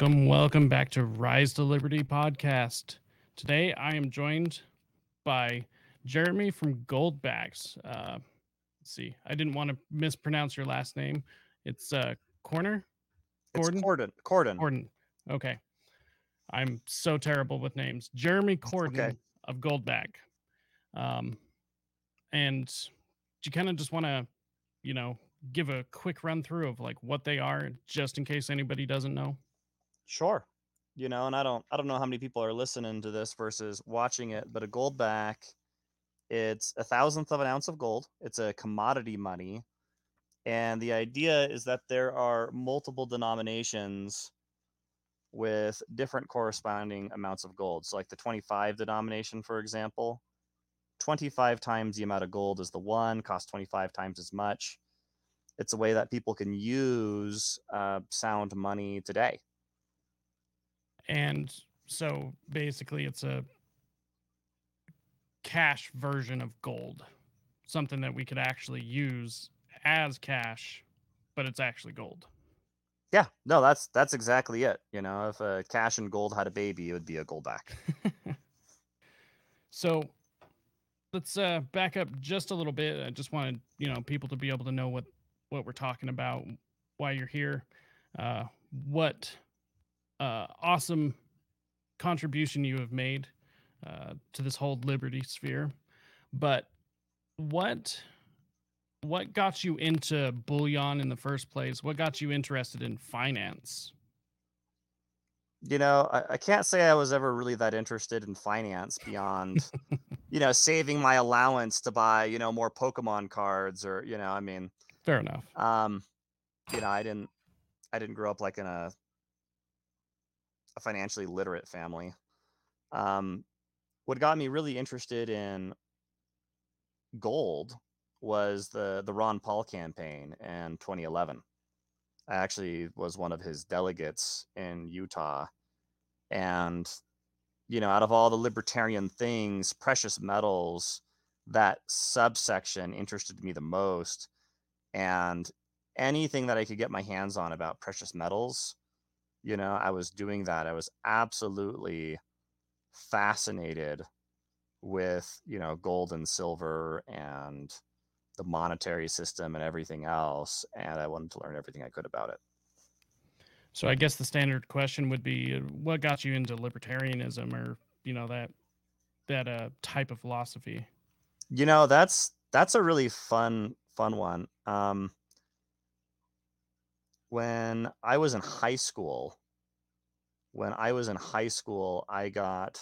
Welcome back to Rise to Liberty podcast. Today I am joined by Jeremy from Goldbacks. Let's see, I didn't want to mispronounce your last name. It's Cordon. Okay, I'm so terrible with names. Jeremy Cordon of Goldback. And do you kind of just want to, you know, give a quick run through of like what they are, just in case anybody doesn't know? Sure. You know, and I don't know how many people are listening to this versus watching it, but a Goldback, it's 1/1000th of an ounce of gold. It's a commodity money. And the idea is that there are multiple denominations with different corresponding amounts of gold. So like the 25 denomination, for example, 25 times the amount of gold as the one, costs 25 times as much. It's a way that people can use sound money today. And so basically it's a cash version of gold, something that we could actually use as cash, but it's actually gold. Yeah, no, that's exactly it. You know, if cash and gold had a baby, it would be a Goldback. So let's back up just a little bit. I just wanted, you know, people to be able to know what we're talking about, why you're here, what awesome contribution you have made to this whole Liberty sphere. But what got you into bullion in the first place? What got you interested in finance? You know, I can't say I was ever really that interested in finance beyond, you know, saving my allowance to buy, you know, more Pokemon cards or, you know, I mean, fair enough. You know, I didn't grow up like in a financially literate family. What got me really interested in gold was the Ron Paul campaign in 2011. I actually was one of his delegates in Utah. And, you know, out of all the libertarian things, precious metals, that subsection interested me the most. And anything that I could get my hands on about precious metals, you know, I was doing that. I was absolutely fascinated with, you know, gold and silver and the monetary system and everything else. And I wanted to learn everything I could about it. So I guess the standard question would be, what got you into libertarianism or, you know, that type of philosophy? You know, that's a really fun one. When I was in high school, I got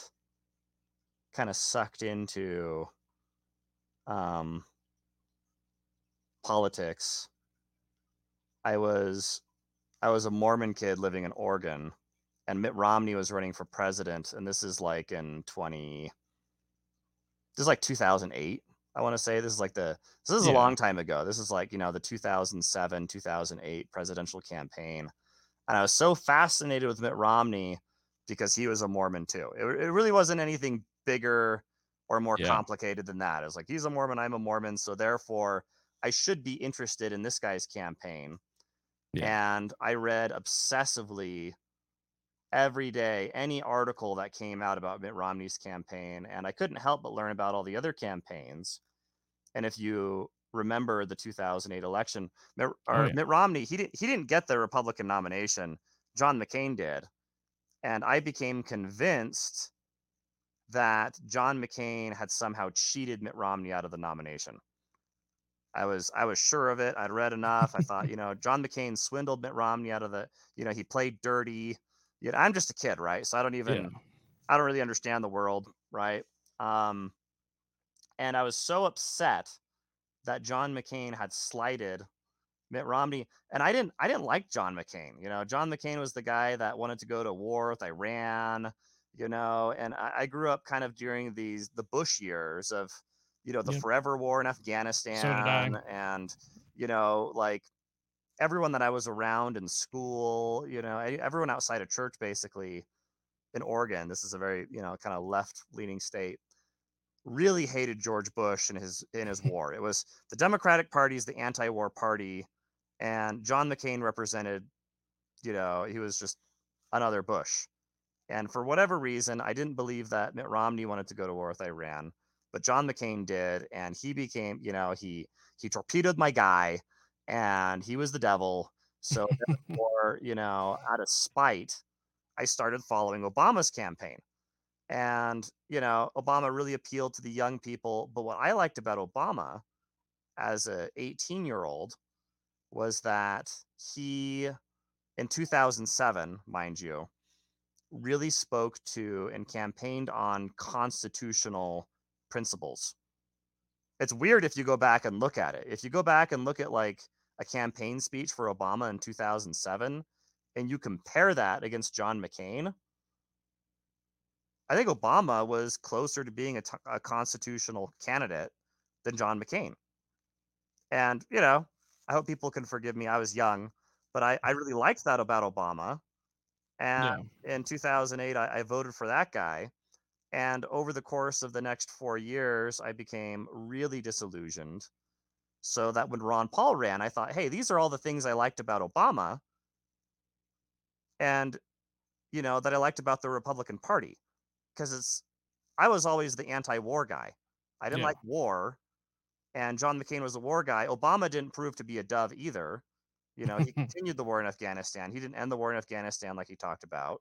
kind of sucked into politics. I was a Mormon kid living in Oregon, and Mitt Romney was running for president, and this is like 2008. I want to say this is a long time ago. This is like, you know, the 2007, 2008 presidential campaign. And I was so fascinated with Mitt Romney because he was a Mormon too. It really wasn't anything bigger or more complicated than that. It was like, he's a Mormon, I'm a Mormon. So therefore I should be interested in this guy's campaign. Yeah. And I read obsessively every day, any article that came out about Mitt Romney's campaign, and I couldn't help but learn about all the other campaigns. And if you remember the 2008 election, Mitt Romney, he didn't get the Republican nomination. John McCain did. And I became convinced that John McCain had somehow cheated Mitt Romney out of the nomination. I was sure of it. I'd read enough. I thought, you know, John McCain swindled Mitt Romney out of the, you know, he played dirty. You know, I'm just a kid, right? So I don't really understand the world, right? And I was so upset that John McCain had slighted Mitt Romney. And I didn't like John McCain. You know, John McCain was the guy that wanted to go to war with Iran, you know, and I grew up kind of during the Bush years of, you know, the forever war in Afghanistan. So did I. And, you know, like, everyone that I was around in school, you know, everyone outside of church, basically in Oregon, this is a very, you know, kind of left leaning state, really hated George Bush and his war. It was the Democratic Party is the anti-war party, and John McCain represented, you know, he was just another Bush. And for whatever reason, I didn't believe that Mitt Romney wanted to go to war with Iran, but John McCain did. And he became, you know, he torpedoed my guy and he was the devil. So therefore, you know, out of spite, I started following Obama's campaign. And, you know, Obama really appealed to the young people. But what I liked about Obama as a 18-year-old was that he, in 2007, mind you, really spoke to and campaigned on constitutional principles. It's weird if you go back and look at it. If you go back and look at like a campaign speech for Obama in 2007, and you compare that against John McCain, I think Obama was closer to being a constitutional candidate than John McCain. And, you know, I hope people can forgive me. I was young, but I really liked that about Obama. And yeah, in 2008, I voted for that guy. And over the course of the next 4 years, I became really disillusioned. So that when Ron Paul ran, I thought, hey, these are all the things I liked about Obama. And, you know, that I liked about the Republican Party. Because I was always the anti-war guy. I didn't like war, and John McCain was a war guy. Obama didn't prove to be a dove either. You know, he continued the war in Afghanistan. He didn't end the war in Afghanistan like he talked about.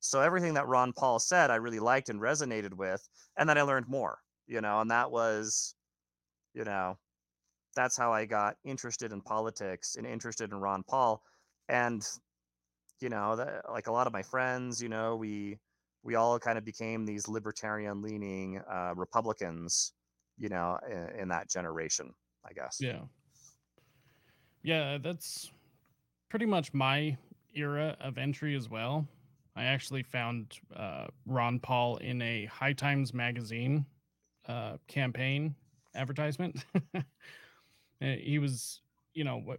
So everything that Ron Paul said, I really liked and resonated with, and then I learned more. You know, and that was, you know, that's how I got interested in politics and interested in Ron Paul. And, you know, like a lot of my friends, you know, we all kind of became these libertarian-leaning Republicans, you know, in that generation, I guess. Yeah. Yeah, that's pretty much my era of entry as well. I actually found Ron Paul in a High Times magazine campaign advertisement. He was, you know,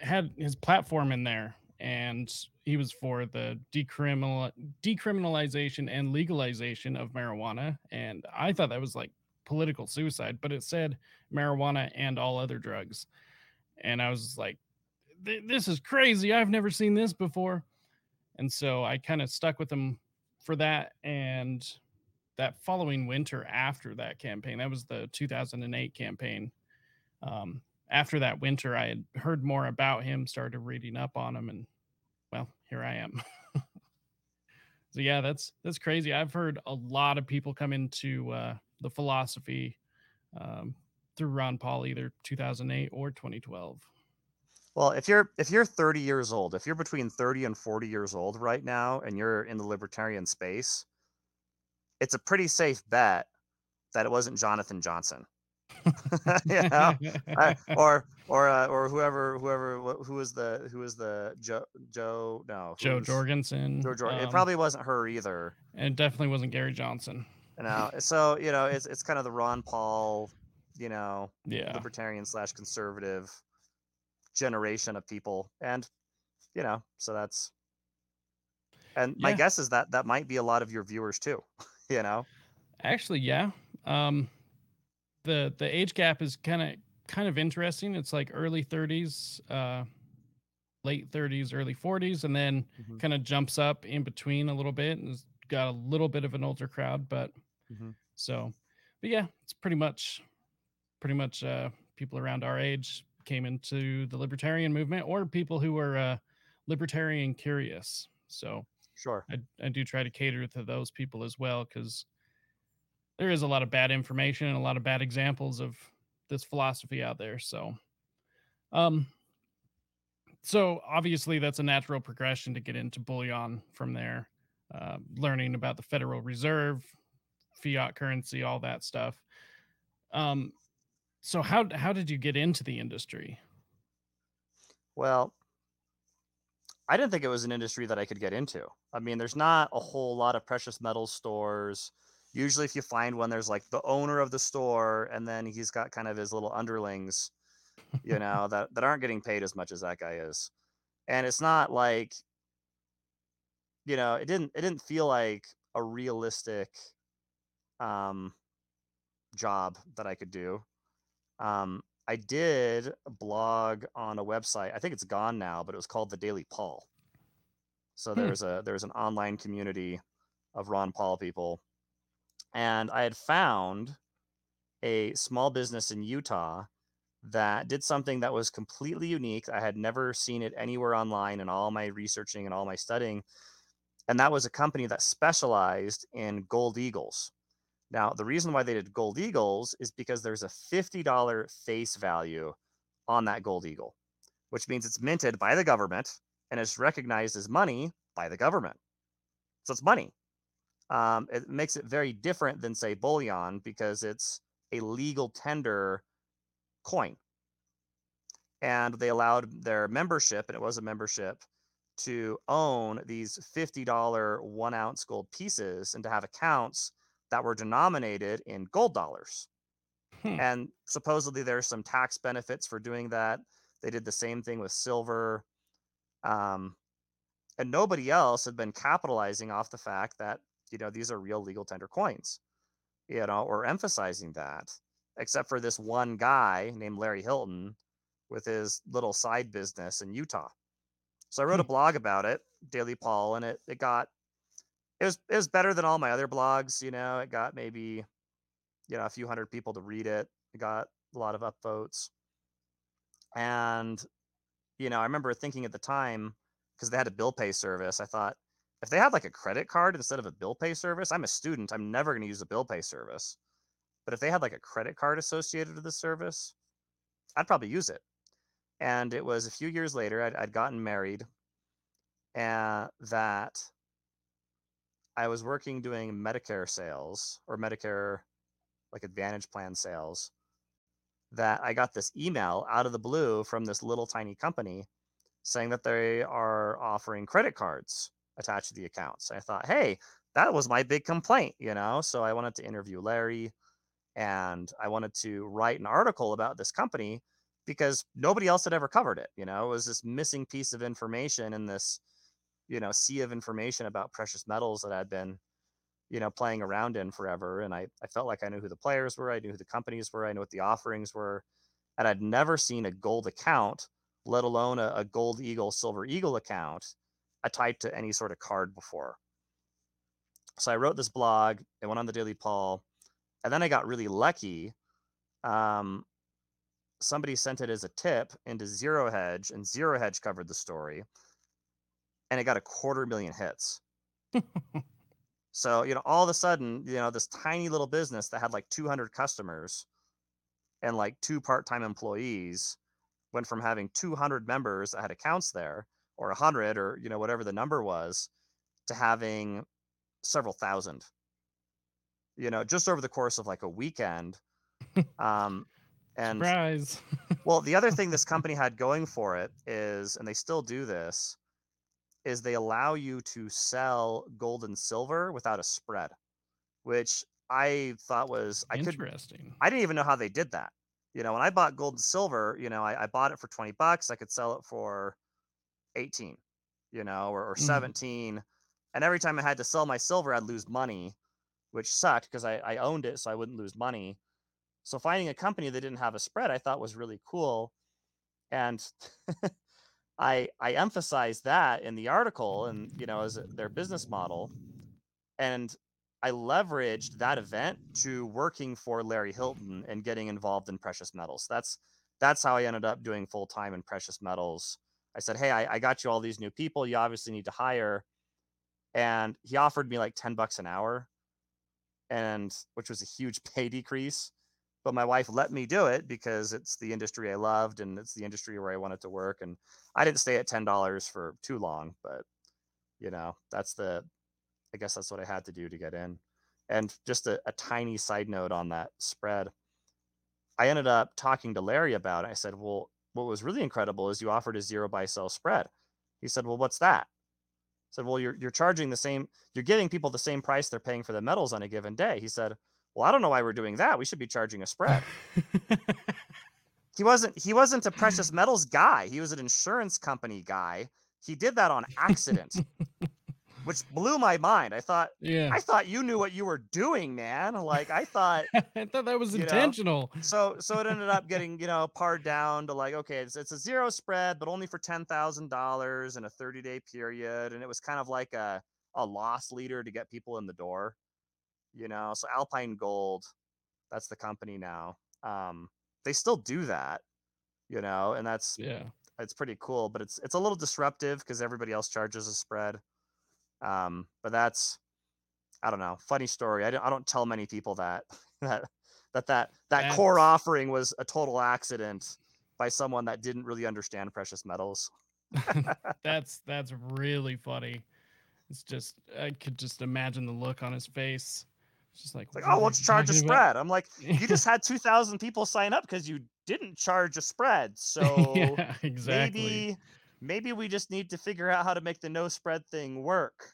had his platform in there. And he was for the decriminalization and legalization of marijuana. And I thought that was like political suicide, but it said marijuana and all other drugs. And I was like, this is crazy. I've never seen this before. And so I kind of stuck with him for that. And that following winter after that campaign, that was the 2008 campaign. After that winter, I had heard more about him, started reading up on him, and, well, here I am. So, yeah, that's crazy. I've heard a lot of people come into the philosophy through Ron Paul, either 2008 or 2012. Well, if you're 30 years old, if you're between 30 and 40 years old right now, and you're in the libertarian space, it's a pretty safe bet that it wasn't Jonathan Johnson. You know, or who was the Joe Jorgensen. It probably wasn't her either, and it definitely wasn't Gary Johnson. You know, so you know it's kind of the Ron Paul, you know, libertarian / conservative generation of people, and you know, so that's my guess is that might be a lot of your viewers too. You know, actually, yeah. The age gap is kind of interesting. It's like early 30s, late 30s, early 40s, and then kind of jumps up in between a little bit, and it's got a little bit of an older crowd. But so, yeah, it's pretty much people around our age came into the libertarian movement, or people who were libertarian curious. So sure, I do try to cater to those people as well, because there is a lot of bad information and a lot of bad examples of this philosophy out there. So, so obviously that's a natural progression to get into bullion from there, learning about the Federal Reserve, fiat currency, all that stuff. So how did you get into the industry? Well, I didn't think it was an industry that I could get into. I mean, there's not a whole lot of precious metal stores. Usually if you find one, there's like the owner of the store, and then he's got kind of his little underlings, you know, that aren't getting paid as much as that guy is. And it's not like, you know, it didn't feel like a realistic job that I could do. I did blog on a website. I think it's gone now, but it was called the Daily Paul. So there's an online community of Ron Paul people. And I had found a small business in Utah that did something that was completely unique. I had never seen it anywhere online in all my researching and all my studying. And that was a company that specialized in gold eagles. Now, the reason why they did gold eagles is because there's a $50 face value on that gold eagle, which means it's minted by the government and it's recognized as money by the government. So it's money. It makes it very different than, say, bullion, because it's a legal tender coin. And they allowed their membership, and it was a membership, to own these $50 1-ounce gold pieces and to have accounts that were denominated in gold dollars. And supposedly there's some tax benefits for doing that. They did the same thing with silver. And nobody else had been capitalizing off the fact that, you know, these are real legal tender coins, you know, or emphasizing that, except for this one guy named Larry Hilton with his little side business in Utah. So I wrote a blog about it, Daily Paul, and it was better than all my other blogs. You know, it got maybe, you know, a few hundred people to read it. It got a lot of upvotes. And, you know, I remember thinking at the time, because they had a bill pay service, I thought, if they had like a credit card instead of a bill pay service, I'm a student, I'm never going to use a bill pay service. But if they had like a credit card associated to the service, I'd probably use it. And it was a few years later, I'd gotten married, and that I was working doing Medicare sales, or Medicare like Advantage plan sales, that I got this email out of the blue from this little tiny company saying that they are offering credit cards attached to the accounts. I thought, hey, that was my big complaint, you know? So I wanted to interview Larry, and I wanted to write an article about this company because nobody else had ever covered it. You know, it was this missing piece of information in this, you know, sea of information about precious metals that I'd been, you know, playing around in forever. And I felt like I knew who the players were. I knew who the companies were. I knew what the offerings were. And I'd never seen a gold account, let alone a gold eagle, silver eagle account tied to any sort of card before. So I wrote this blog. It went on the Daily Paul. And then I got really lucky. Somebody sent it as a tip into Zero Hedge, and Zero Hedge covered the story. And it got 250,000 hits. So, you know, all of a sudden, you know, this tiny little business that had like 200 customers and like 2 part-time employees went from having 200 members that had accounts there, or 100, or, you know, whatever the number was, to having several thousand, you know, just over the course of like a weekend. And surprise. Well, the other thing this company had going for it is, and they still do this, is they allow you to sell gold and silver without a spread, which I thought was interesting. I didn't even know how they did that. You know, when I bought gold and silver, you know, I bought it for $20. I could sell it for 18, you know, or 17. And every time I had to sell my silver, I'd lose money, which sucked because I owned it, so I wouldn't lose money. So finding a company that didn't have a spread, I thought was really cool. And I emphasized that in the article, and, you know, as their business model. And I leveraged that event to working for Larry Hilton and getting involved in precious metals. That's how I ended up doing full-time in precious metals. I said, hey, I got you all these new people. You obviously need to hire. And he offered me like $10 an hour, and which was a huge pay decrease. But my wife let me do it because it's the industry I loved, and it's the industry where I wanted to work. And I didn't stay at $10 for too long, but, you know, I guess that's what I had to do to get in. And just a tiny side note on that spread. I ended up talking to Larry about it. I said, well, what was really incredible is you offered a zero buy sell spread. He said, well, what's that? I said, well, you're charging the same, you're giving people the same price they're paying for the metals on a given day. He said, well, I don't know why we're doing that. We should be charging a spread. He wasn't a precious metals guy. He was an insurance company guy. He did that on accident. which blew my mind. I thought, I thought you knew what you were doing, man. Like, I thought, I thought that was intentional. Know? So it ended up getting, pared down to like, okay, it's a zero spread, but only for $10,000 in a 30-day period. And it was kind of like a loss leader to get people in the door, so Alpine Gold, that's the company now. They still do that, and that's, it's pretty cool, but it's a little disruptive because everybody else charges a spread. But that's, I don't know, funny story. I don't tell many people that core offering was a total accident by someone that didn't really understand precious metals. That's really funny. It's just, I could just imagine the look on his face. It's just like, oh, let's charge a spread. I'm like, you just had 2,000 people sign up because you didn't charge a spread. So yeah, exactly. Maybe we just need to figure out how to make the no spread thing work.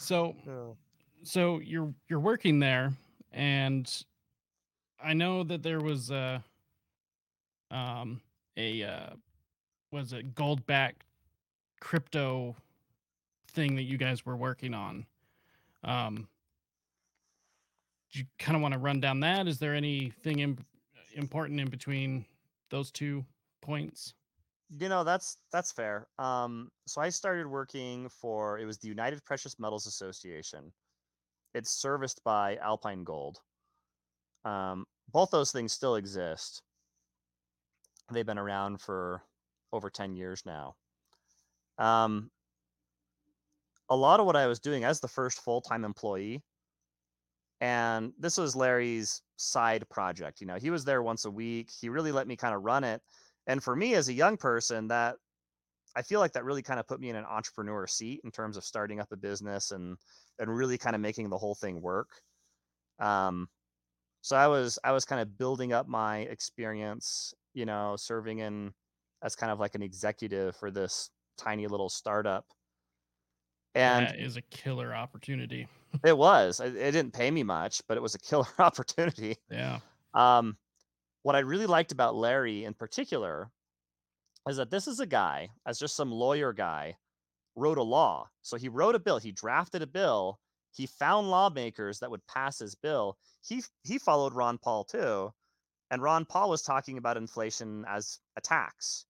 So you're working there, and I know that there was was it Goldback crypto thing that you guys were working on. Do you kind of want to run down that? Is there anything important in between those two points? That's fair. So I started working for, it was the United Precious Metals Association. It's serviced by Alpine Gold. Both those things still exist. They've been around for over 10 years now. A lot of what I was doing as the first full-time employee, and this was Larry's side project. He was there once a week. He really let me kind of run it. And for me as a young person, that I feel like that really kind of put me in an entrepreneur seat in terms of starting up a business and really kind of making the whole thing work. So I was kind of building up my experience, serving in as kind of like an executive for this tiny little startup. And that is a killer opportunity. It was. It didn't pay me much, but it was a killer opportunity. Yeah. What I really liked about Larry in particular is that this is a guy, as just some lawyer guy, wrote a law. So he wrote a bill. He drafted a bill. He found lawmakers that would pass his bill. He followed Ron Paul too. And Ron Paul was talking about inflation as a tax.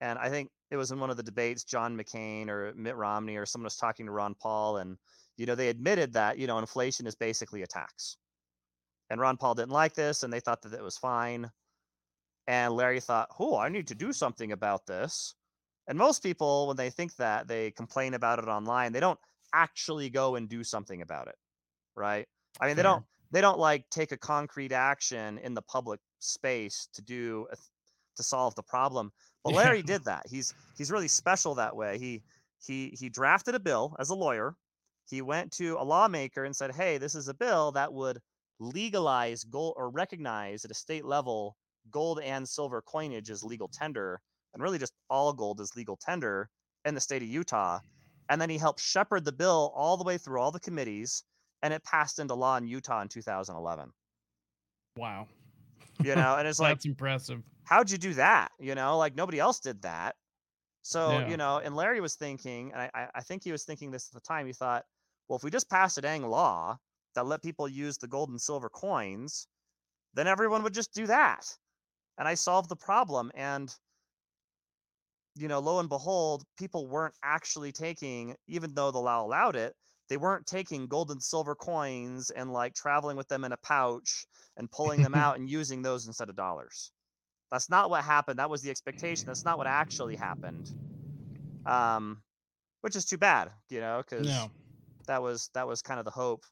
And I think it was in one of the debates, John McCain or Mitt Romney or someone was talking to Ron Paul. And, they admitted that, inflation is basically a tax. And Ron Paul didn't like this, and they thought that it was fine. And Larry thought, I need to do something about this. And most people, when they think that, they complain about it online. They don't actually go and do something about it, right? I mean, they don't like take a concrete action in the public space to solve the problem. But Larry did that. He's really special that way. He drafted a bill as a lawyer. He went to a lawmaker and said, "Hey, this is a bill that would legalize gold or recognize at a state level gold and silver coinage as legal tender, and really just all gold as legal tender in the state of Utah." And then he helped shepherd the bill all the way through all the committees, and it passed into law in Utah in 2011. Wow. And it's like, that's impressive. How'd you do that? Like nobody else did that. So, and Larry was thinking, and I think he was thinking this at the time, he thought, well, if we just pass a dang law that let people use the gold and silver coins, then everyone would just do that. And I solved the problem. And, lo and behold, people weren't actually taking, even though the law allowed it, they weren't taking gold and silver coins and like traveling with them in a pouch and pulling them out and using those instead of dollars. That's not what happened. That was the expectation. That's not what actually happened. Which is too bad, because that was kind of the hope.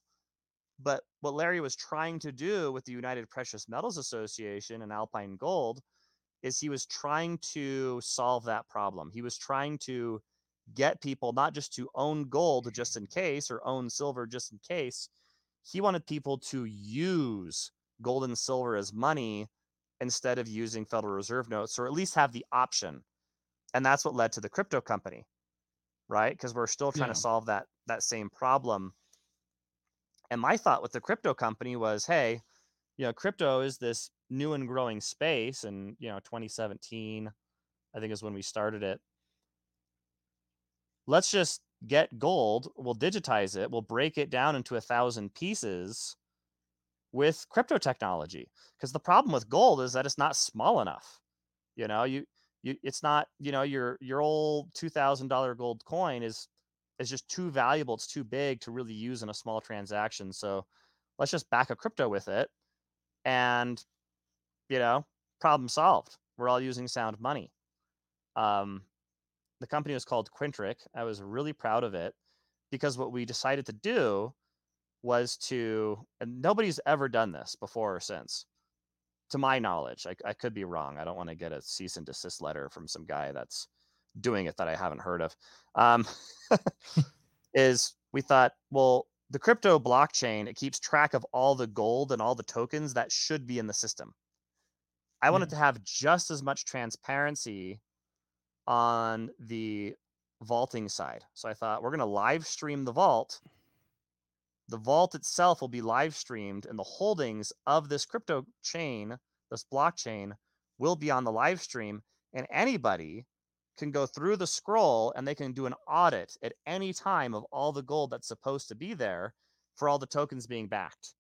But what Larry was trying to do with the United Precious Metals Association and Alpine Gold is he was trying to solve that problem. He was trying to get people not just to own gold just in case or own silver just in case. He wanted people to use gold and silver as money instead of using Federal Reserve notes, or at least have the option. And that's what led to the crypto company, right? Because we're still trying to solve that same problem. And my thought with the crypto company was, hey, crypto is this new and growing space. And, 2017, I think is when we started it. let's just get gold, we'll digitize it, we'll break it down into 1,000 pieces with crypto technology. Because the problem with gold is that it's not small enough. You know, it's not, you know, your old $2,000 gold coin is just too valuable. It's too big to really use in a small transaction. So let's just back a crypto with it, and, you know, problem solved. We're all using sound money. The company was called Quintric. I was really proud of it because what we decided to do was to, and nobody's ever done this before or since, to my knowledge. I could be wrong. I don't want to get a cease and desist letter from some guy that's doing it that I haven't heard of, is we thought, well, the crypto blockchain, it keeps track of all the gold and all the tokens that should be in the system. I wanted to have just as much transparency on the vaulting side. So I thought, we're going to live stream the vault. The vault itself will be live streamed, and the holdings of this crypto chain, this blockchain, will be on the live stream, and anybody can go through the scroll and they can do an audit at any time of all the gold that's supposed to be there for all the tokens being backed.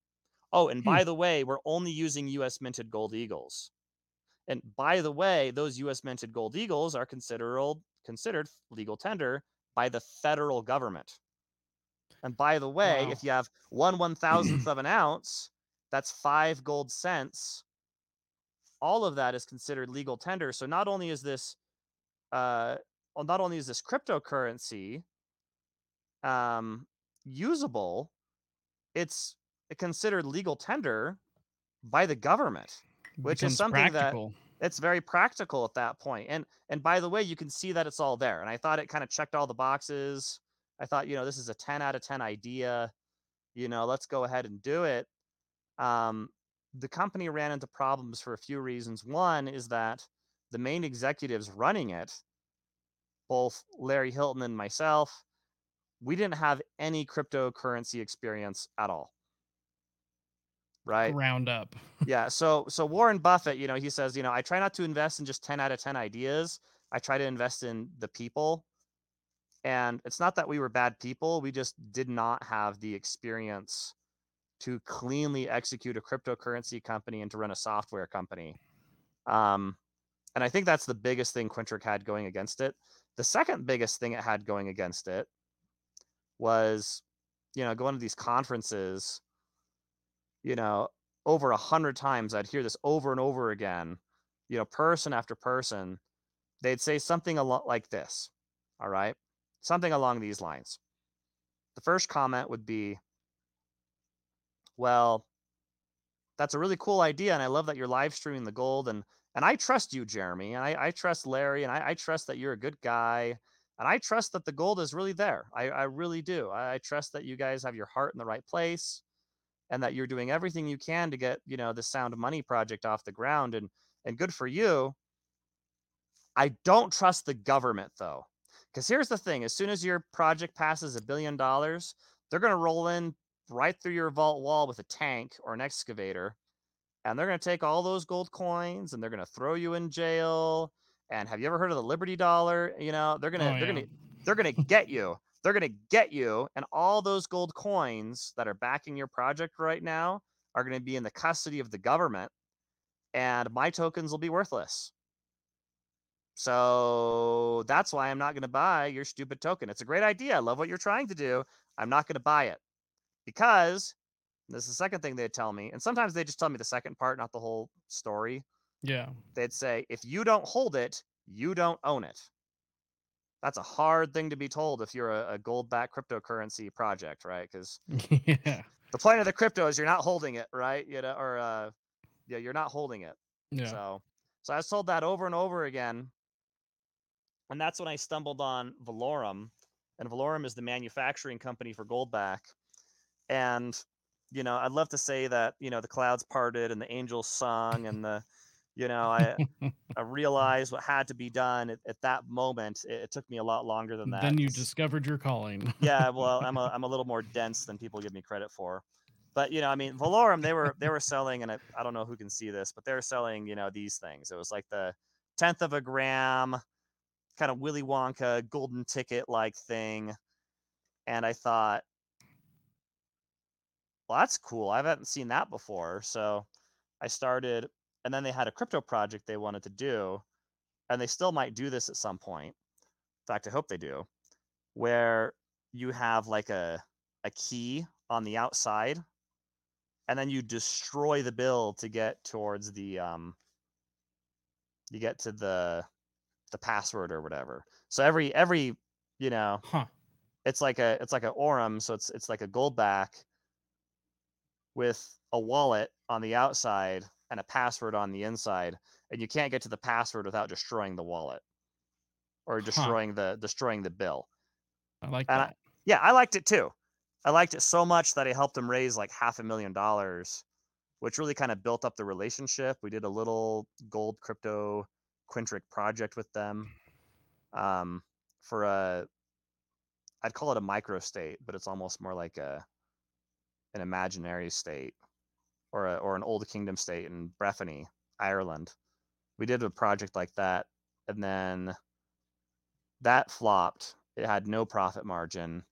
Oh, and by the way, we're only using US minted gold eagles. And by the way, those US minted gold eagles are considered legal tender by the federal government. And by the way, if you have 1/1000th of an ounce, that's 5 gold cents. All of that is considered legal tender. So not only is this cryptocurrency usable, it's considered legal tender by the government, which is something practical. That it's very practical at that point. And by the way, you can see that it's all there. And I thought it kind of checked all the boxes. I thought, you know, this is a 10 out of 10 idea. You know, let's go ahead and do it. The company ran into problems for a few reasons. One is that the main executives running it, both Larry Hilton and myself, we didn't have any cryptocurrency experience at all. Right. Round up. Yeah. So Warren Buffett, you know, he says, you know, I try not to invest in just 10 out of 10 ideas. I try to invest in the people. And it's not that we were bad people. We just did not have the experience to cleanly execute a cryptocurrency company and to run a software company. And I think that's the biggest thing Quintric had going against it. The second biggest thing it had going against it was, you know, going to these conferences. You know, over 100 times I'd hear this over and over again, you know, person after person, they'd say something a lot like this. All right. Something along these lines. The first comment would be, well, that's a really cool idea. And I love that you're live streaming the gold, and I trust you, Jeremy. And I trust Larry, and I trust that you're a good guy. And I trust that the gold is really there. I really do. I trust that you guys have your heart in the right place, and that you're doing everything you can to get, you know, the Sound Money project off the ground, and good for you. I don't trust the government, though, because here's the thing. As soon as your project passes $1 billion, they're going to roll in right through your vault wall with a tank or an excavator, and they're going to take all those gold coins, and they're going to throw you in jail. And have you ever heard of the Liberty Dollar? You know, they're going to get you. They're going to get you, and all those gold coins that are backing your project right now are going to be in the custody of the government, and my tokens will be worthless. So that's why I'm not going to buy your stupid token. It's a great idea. I love what you're trying to do. I'm not going to buy it, because this is the second thing they'd tell me. And sometimes they just tell me the second part, not the whole story. Yeah. They'd say, if you don't hold it, you don't own it. That's a hard thing to be told if you're a gold-backed cryptocurrency project, right? Because the point of the crypto is you're not holding it, right? You know, or you're not holding it. Yeah. So I was told that over and over again, and that's when I stumbled on Valorum, and Valorum is the manufacturing company for Goldback. And you know, I'd love to say that, you know, the clouds parted and the angels sung and the you know, I realized what had to be done at that moment. It took me a lot longer than that. Then you discovered your calling. Yeah, well, I'm a little more dense than people give me credit for. But, you know, I mean, Valorum, they were selling, and I don't know who can see this, but they're selling, you know, these things. It was like the 1/10 of a gram kind of Willy Wonka golden ticket like thing. And I thought, well, that's cool. I haven't seen that before. So I started, and then they had a crypto project they wanted to do, and they still might do this at some point. In fact, I hope they do, where you have like a key on the outside, and then you destroy the bill to get towards the, you get to the password or whatever. So every, you know, it's like a Orem. So it's like a Goldback with a wallet on the outside and a password on the inside. And you can't get to the password without destroying the wallet or destroying the bill. I like that. Yeah. I liked it too. I liked it so much that I helped them raise like $500,000, which really kind of built up the relationship. We did a little gold crypto Quintric project with them, for I'd call it a micro state, but it's almost more like an imaginary state or an old kingdom state in Breffni, Ireland. We did a project like that, and then that flopped. It had no profit margin.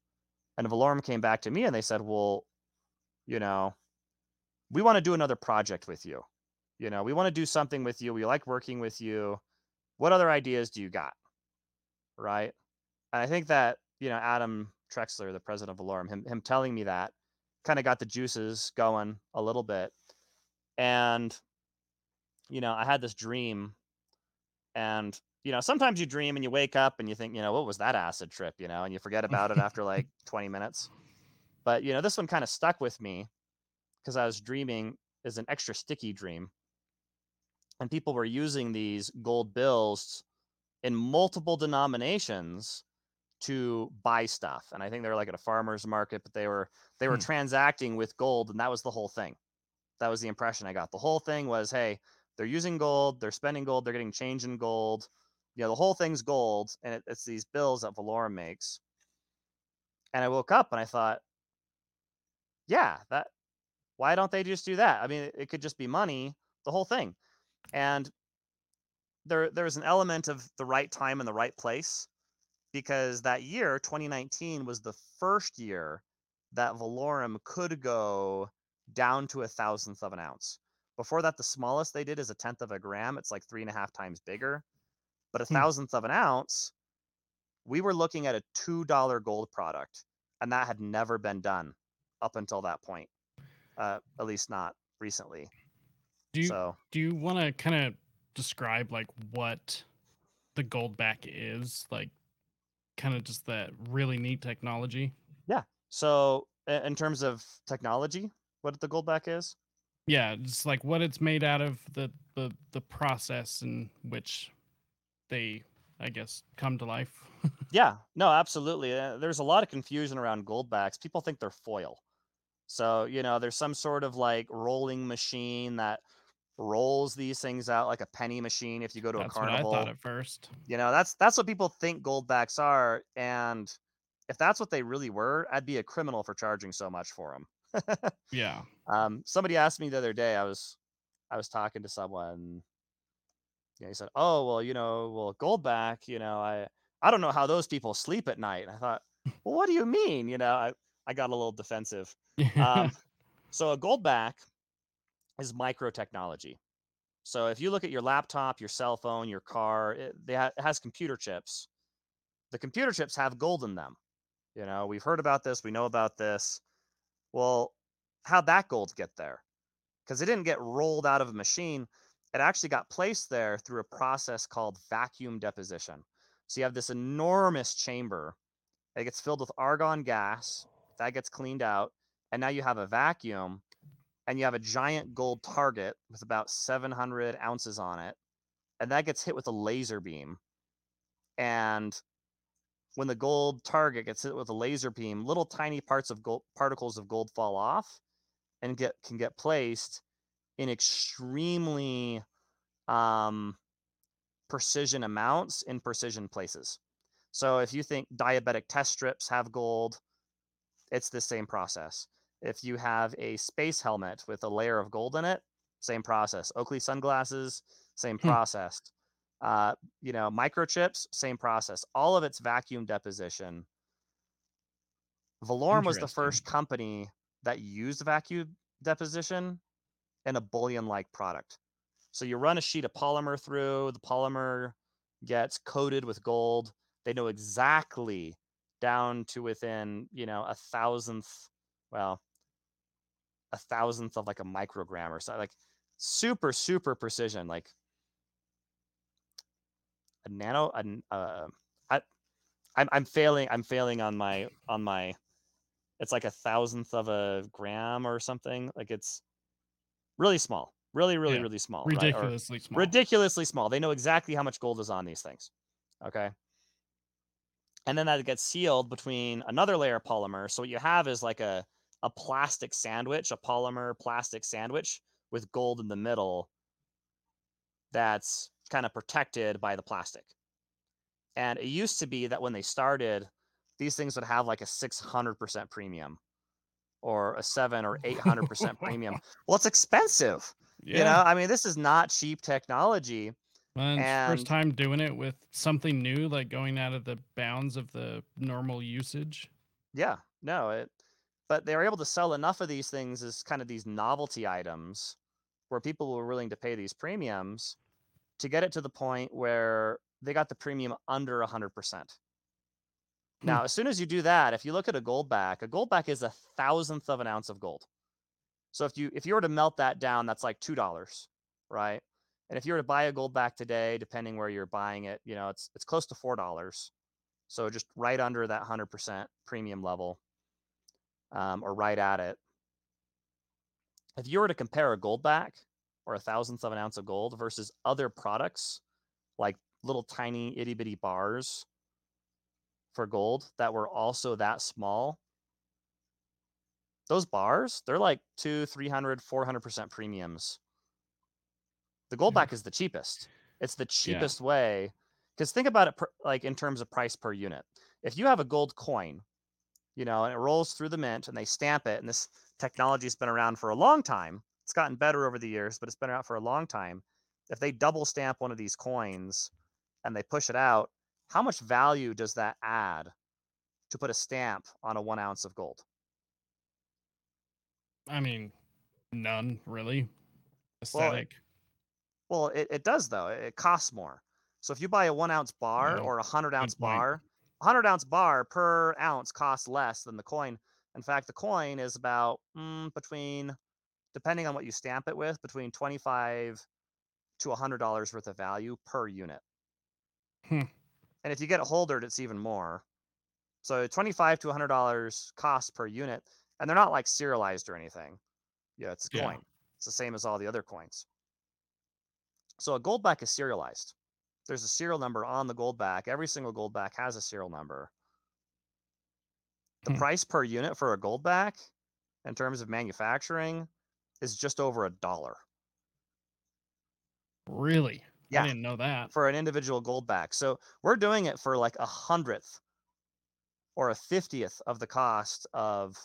And Valorum came back to me and they said, well, you know, we want to do another project with you. You know, we want to do something with you. We like working with you. What other ideas do you got? Right. And I think that, you know, Adam Trexler, the president of Valorum, him telling me that kind of got the juices going a little bit. And, you know, I had this dream, and, you know, sometimes you dream and you wake up and you think, you know, what was that acid trip, you know, and you forget about it after like 20 minutes. But, you know, this one kind of stuck with me because I was dreaming as an extra sticky dream. And people were using these gold bills in multiple denominations to buy stuff. And I think they were like at a farmer's market, but they were transacting with gold. And that was the whole thing. That was the impression I got. The whole thing was, hey, they're using gold, they're spending gold, they're getting change in gold. You know, the whole thing's gold, and it's these bills that Valorum makes. And I woke up and I thought, yeah, that, why don't they just do that? I mean, it could just be money, the whole thing. And there's an element of the right time and the right place, because that year, 2019, was the first year that Valorum could go down to 1/1000th of an ounce. Before that, the smallest they did is 1/10 of a gram. It's like 3.5 times bigger. But 1/1000th of an ounce, we were looking at a $2 gold product, and that had never been done up until that point, at least not recently. Do you want to kind of describe like what the Goldback is, like kind of just that really neat technology? Yeah. So in terms of technology, what the Goldback is? Yeah, just like what it's made out of, the process in which they, I guess, come to life. Yeah, no, absolutely. There's a lot of confusion around Goldbacks. People think they're foil. So, you know, there's some sort of like rolling machine that rolls these things out like a penny machine if you go to a carnival. That's what I thought at first. You know, that's what people think Goldbacks are. And if that's what they really were, I'd be a criminal for charging so much for them. Yeah. Somebody asked me the other day, I was talking to someone, you know, he said, oh, well, you know, well, Goldback, you know, I don't know how those people sleep at night. And I thought, well, what do you mean? You know, I got a little defensive. So a Goldback is micro technology. So if you look at your laptop, your cell phone, your car, it has computer chips. The computer chips have gold in them. You know, we've heard about this. We know about this. Well, how'd that gold get there? Because it didn't get rolled out of a machine. It actually got placed there through a process called vacuum deposition. So you have this enormous chamber that gets filled with argon gas. That gets cleaned out. And now you have a vacuum, and you have a giant gold target with about 700 ounces on it. And that gets hit with a laser beam. And when the gold target gets hit with a laser beam, little tiny parts of gold, particles of gold fall off and can get placed in extremely precision amounts in precision places. So if you think diabetic test strips have gold, it's the same process. If you have a space helmet with a layer of gold in it, same process. Oakley sunglasses, same process. Microchips, same process. All of it's vacuum deposition. Valorum was the first company that used vacuum deposition in a bullion-like product. So you run a sheet of polymer through, the polymer gets coated with gold. They know exactly down to within, a thousandth of like a microgram or so, like super precision, like a nano. I'm failing on my. It's like a thousandth of a gram or something. Like it's really small, really small, ridiculously right? Ridiculously small. They know exactly how much gold is on these things. Okay. And then that gets sealed between another layer of polymer. So what you have is like a plastic sandwich, a polymer plastic sandwich with gold in the middle that's kind of protected by the plastic. And it used to be that when they started, these things would have like a 600% premium or a 700 or 800% premium. Well, it's expensive. Yeah. This is not cheap technology. Well, and first time doing it with something new, like going out of the bounds of the normal usage. Yeah, no, but they were able to sell enough of these things as kind of these novelty items where people were willing to pay these premiums to get it to the point where they got the premium under 100%. Now, as soon as you do that, if you look at a goldback is a thousandth of an ounce of gold. So if you were to melt that down, that's like $2, right? And if you were to buy a goldback today, depending where you're buying it, it's close to $4. So just right under that 100% premium level, or right at it. If you were to compare a goldback or a thousandth of an ounce of gold versus other products, like little tiny itty bitty bars for gold that were also that small, those bars, they're like 200, 300, 400% premiums. The goldback is the cheapest. It's the cheapest way. Because think about it like in terms of price per unit. If you have a gold coin, and it rolls through the mint and they stamp it, and this technology has been around for a long time. It's gotten better over the years, but it's been out for a long time. If they double stamp one of these coins and they push it out, how much value does that add to put a stamp on a 1 ounce of gold? I mean, none really. Aesthetic. Well, it does though. It costs more. So if you buy a 1 ounce bar or 100 ounce bar, 100 ounce bar per ounce costs less than the coin. In fact, the coin is about depending on what you stamp it with, between $25 to $100 worth of value per unit. And if you get it holdered, it's even more. So $25 to $100 cost per unit, and they're not like serialized or anything. Yeah, it's a coin. It's the same as all the other coins. So a goldback is serialized. There's a serial number on the goldback. Every single goldback has a serial number. The price per unit for a goldback, in terms of manufacturing, is just over $1. Really? Yeah. I didn't know that. For an individual goldback. So we're doing it for like 100th or 1/50th of the cost of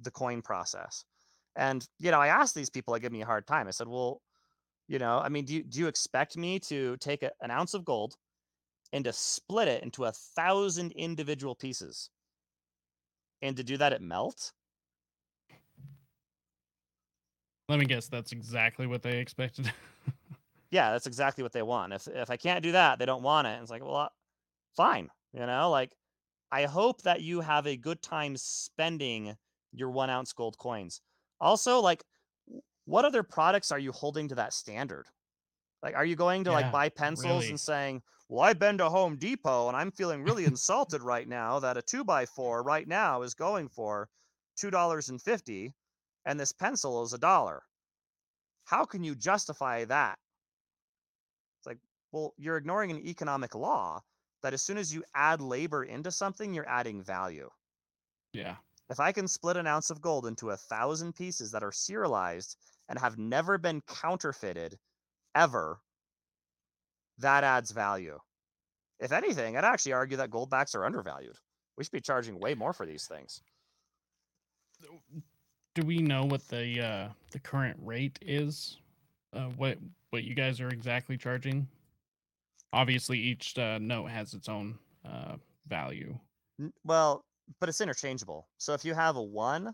the coin process. And, I asked these people, they give me a hard time. I said, well, do you expect me to take an ounce of gold and to split it into 1,000 individual pieces and to do that at melt? Let me guess. That's exactly what they expected. Yeah, that's exactly what they want. If I can't do that, they don't want it. And it's like, well, fine. I hope that you have a good time spending your 1 ounce gold coins. Also, what other products are you holding to that standard? Are you going to buy pencils and saying, well, I've been to Home Depot and I'm feeling really insulted right now that a 2x4 right now is going for $2.50 and this pencil is $1. How can you justify that? It's like, well, you're ignoring an economic law that as soon as you add labor into something, you're adding value. Yeah. If I can split an ounce of gold into 1,000 pieces that are serialized and have never been counterfeited ever, that adds value. If anything, I'd actually argue that goldbacks are undervalued. We should be charging way more for these things. Do we know what the current rate is? What you guys are exactly charging? obviously each note has its own value. Well, but it's interchangeable. So if you have a one,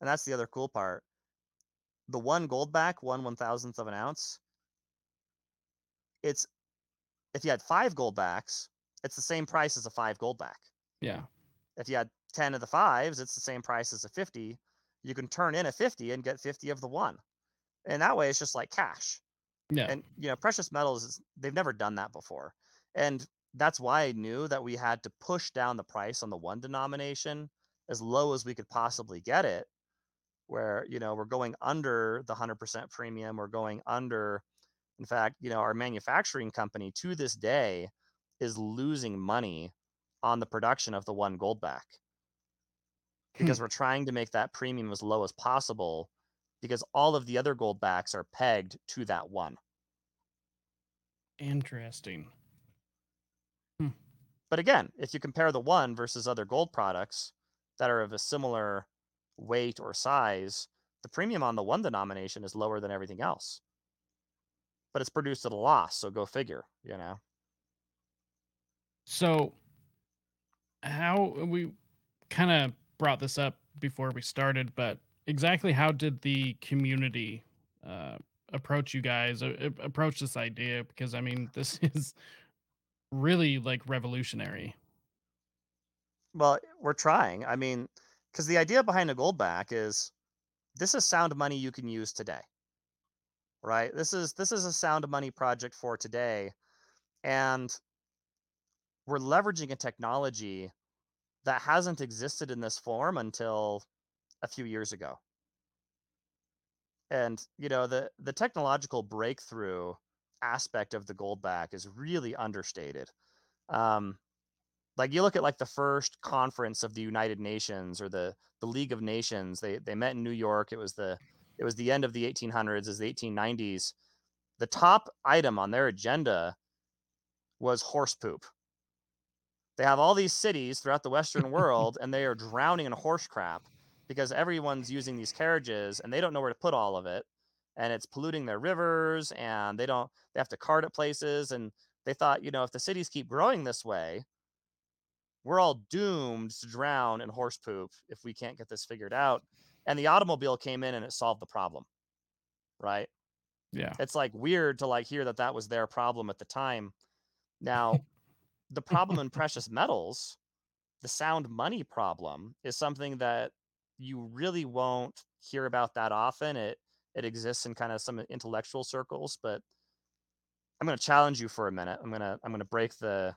and that's the other cool part, the one Goldback, 1/1000th of an ounce. It's, if you had 5 Goldbacks, it's the same price as a 5 Goldback. Yeah. If you had 10 of the 5s, it's the same price as a 50. You can turn in a 50 and get 50 of the 1. And that way it's just like cash. Yeah. And, you know, precious metals, they've never done that before. And that's why I knew that we had to push down the price on the 1 denomination as low as we could possibly get it, where, you know, we're going under the 100% premium. We're going under, in fact, you know, our manufacturing company to this day is losing money on the production of the 1 Goldback because we're trying to make that premium as low as possible because all of the other Goldbacks are pegged to that 1. Interesting. But again, if you compare the 1 versus other gold products that are of a similar weight or size, the premium on the 1 denomination is lower than everything else. But it's produced at a loss, so go figure, you know. So how, we kind of brought this up before we started, but exactly how did the community approach you guys, approach this idea? Because, I mean, this is really, like, revolutionary. Well, we're trying. I mean, because the idea behind a Goldback is this is sound money you can use today. Right. This is a sound money project for today. And we're leveraging a technology that hasn't existed in this form until a few years ago. And, you know, the technological breakthrough aspect of the Goldback is really understated. Like you look at like the first conference of the United Nations or the League of Nations, they met in New York. It was the end of the 1800s, is the 1890s. The top item on their agenda was horse poop. They have all these cities throughout the Western world, and they are drowning in horse crap because everyone's using these carriages, and they don't know where to put all of it, and it's polluting their rivers, and they have to cart it places, and they thought, you know, if the cities keep growing this way, we're all doomed to drown in horse poop if we can't get this figured out. And the automobile came in and it solved the problem, right? Yeah. It's like weird to like hear that was their problem at the time. Now, the problem in precious metals, the sound money problem, is something that you really won't hear about that often. It exists in kind of some intellectual circles, but I'm going to challenge you for a minute. I'm going to break the,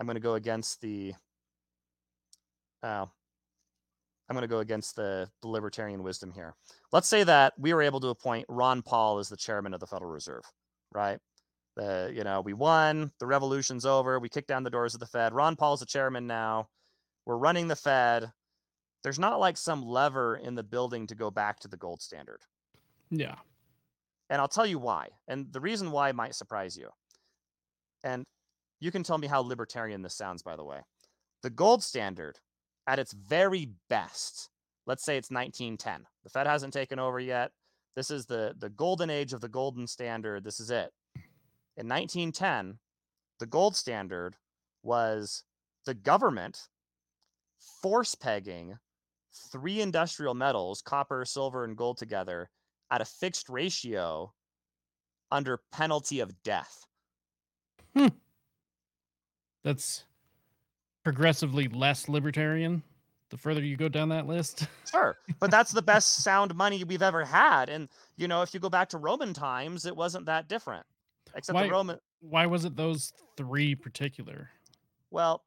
I'm going to go against the, I'm going to go against the libertarian wisdom here. Let's say that we were able to appoint Ron Paul as the chairman of the Federal Reserve, right? You know, we won, the revolution's over, we kicked down the doors of the Fed. Ron Paul's the chairman now. We're running the Fed. There's not like some lever in the building to go back to the gold standard. Yeah. And I'll tell you why. And the reason why might surprise you. And you can tell me how libertarian this sounds, by the way. The gold standard, at its very best, let's say it's 1910. The Fed hasn't taken over yet. This is the golden age of the golden standard. This is it. In 1910, the gold standard was the government force pegging 3 industrial metals, copper, silver, and gold together at a fixed ratio under penalty of death. That's progressively less libertarian the further you go down that list. Sure, but that's the best sound money we've ever had. And, you know, if you go back to Roman times, it wasn't that different. Except why was it those 3 particular? Well,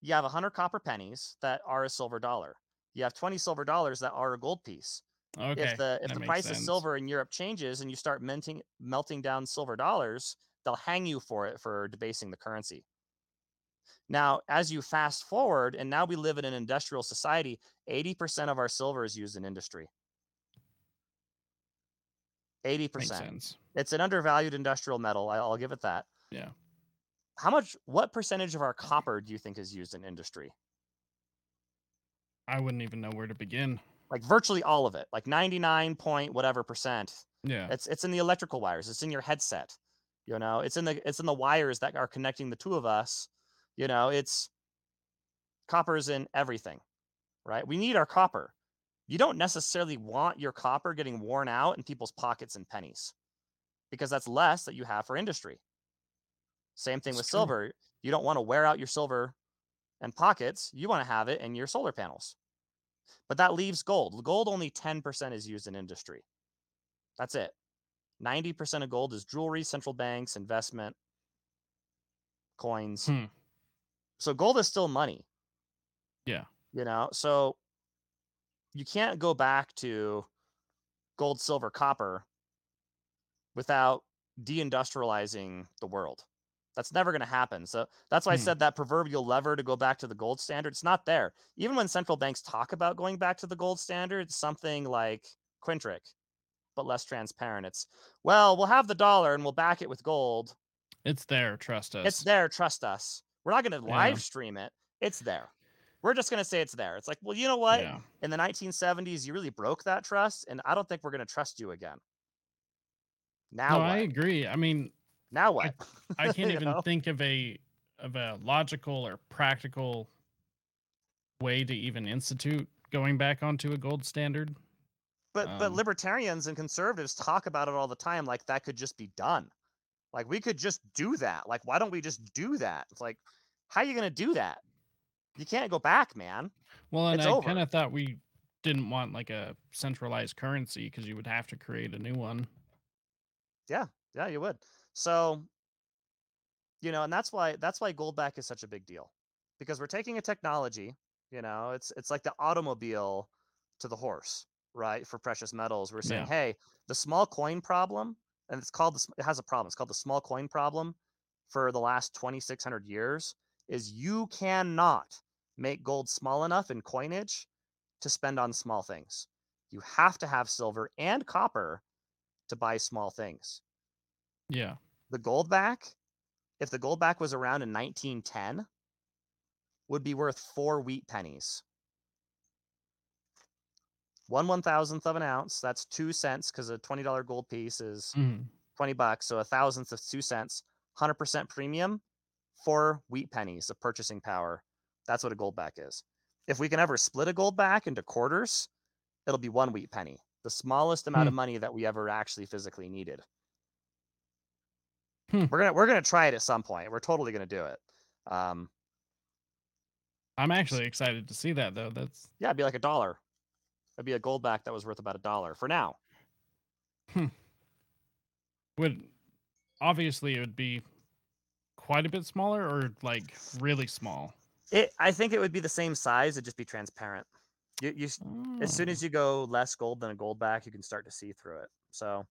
you have 100 copper pennies that are a silver dollar. You have 20 silver dollars that are a gold piece. Okay, if the price of silver in Europe changes and you start melting down silver dollars, they'll hang you for it for debasing the currency. Now, as you fast forward, and now we live in an industrial society, 80% of our silver is used in industry. 80%. It's an undervalued industrial metal. I'll give it that. Yeah. What percentage of our copper do you think is used in industry? I wouldn't even know where to begin. Like virtually all of it, like 99 point whatever percent. Yeah. It's in the electrical wires. It's in your headset. You know, it's in the wires that are connecting the two of us. You know, it's copper's in everything, right? We need our copper. You don't necessarily want your copper getting worn out in people's pockets and pennies, because that's less that you have for industry. Same thing with silver. You don't want to wear out your silver and pockets. You want to have it in your solar panels. But that leaves gold. Gold, only 10% is used in industry. That's it. 90% of gold is jewelry, central banks, investment, coins. So gold is still money. Yeah. You know, so you can't go back to gold, silver, copper without deindustrializing the world. That's never going to happen. So that's why I said that proverbial lever to go back to the gold standard, it's not there. Even when central banks talk about going back to the gold standard, something like Quintric, but less transparent. It's, well, we'll have the dollar and we'll back it with gold. It's there. Trust us. It's there. Trust us. We're not going to live stream it. It's there. We're just going to say it's there. It's like, well, you know what? Yeah. In the 1970s, you really broke that trust, and I don't think we're going to trust you again. Now, no, I agree. I mean, now what? I can't even think of a logical or practical way to even institute going back onto a gold standard. But libertarians and conservatives talk about it all the time. Like, that could just be done. Like, we could just do that. Like, why don't we just do that? It's like, how are you going to do that? You can't go back, man. Well, and I kind of thought we didn't want like a centralized currency because you would have to create a new one. Yeah, you would. So, you know, and that's why Goldback is such a big deal, because we're taking a technology, you know, it's like the automobile to the horse, right? For precious metals, we're saying, hey, the small coin problem, and it has a problem. It's called the small coin problem for the last 2,600 years is you cannot make gold small enough in coinage to spend on small things. You have to have silver and copper to buy small things. Yeah. The Goldback, if the Goldback was around in 1910, would be worth 4 wheat pennies. 1/1000th of an ounce, that's 2 cents, because a $20 gold piece is $20, so 1/1000th of 2 cents, 100% premium, 4 wheat pennies of purchasing power. That's what a Goldback is. If we can ever split a Goldback into quarters, it'll be 1 wheat penny, the smallest amount of money that we ever actually physically needed. We're gonna try it at some point. We're totally gonna do it. I'm actually excited to see that, though. It'd be like $1. It'd be a Goldback that was worth about $1 for now. Obviously it would be quite a bit smaller, or like really small. I think it would be the same size. It'd just be transparent. As soon as you go less gold than a Goldback, you can start to see through it. So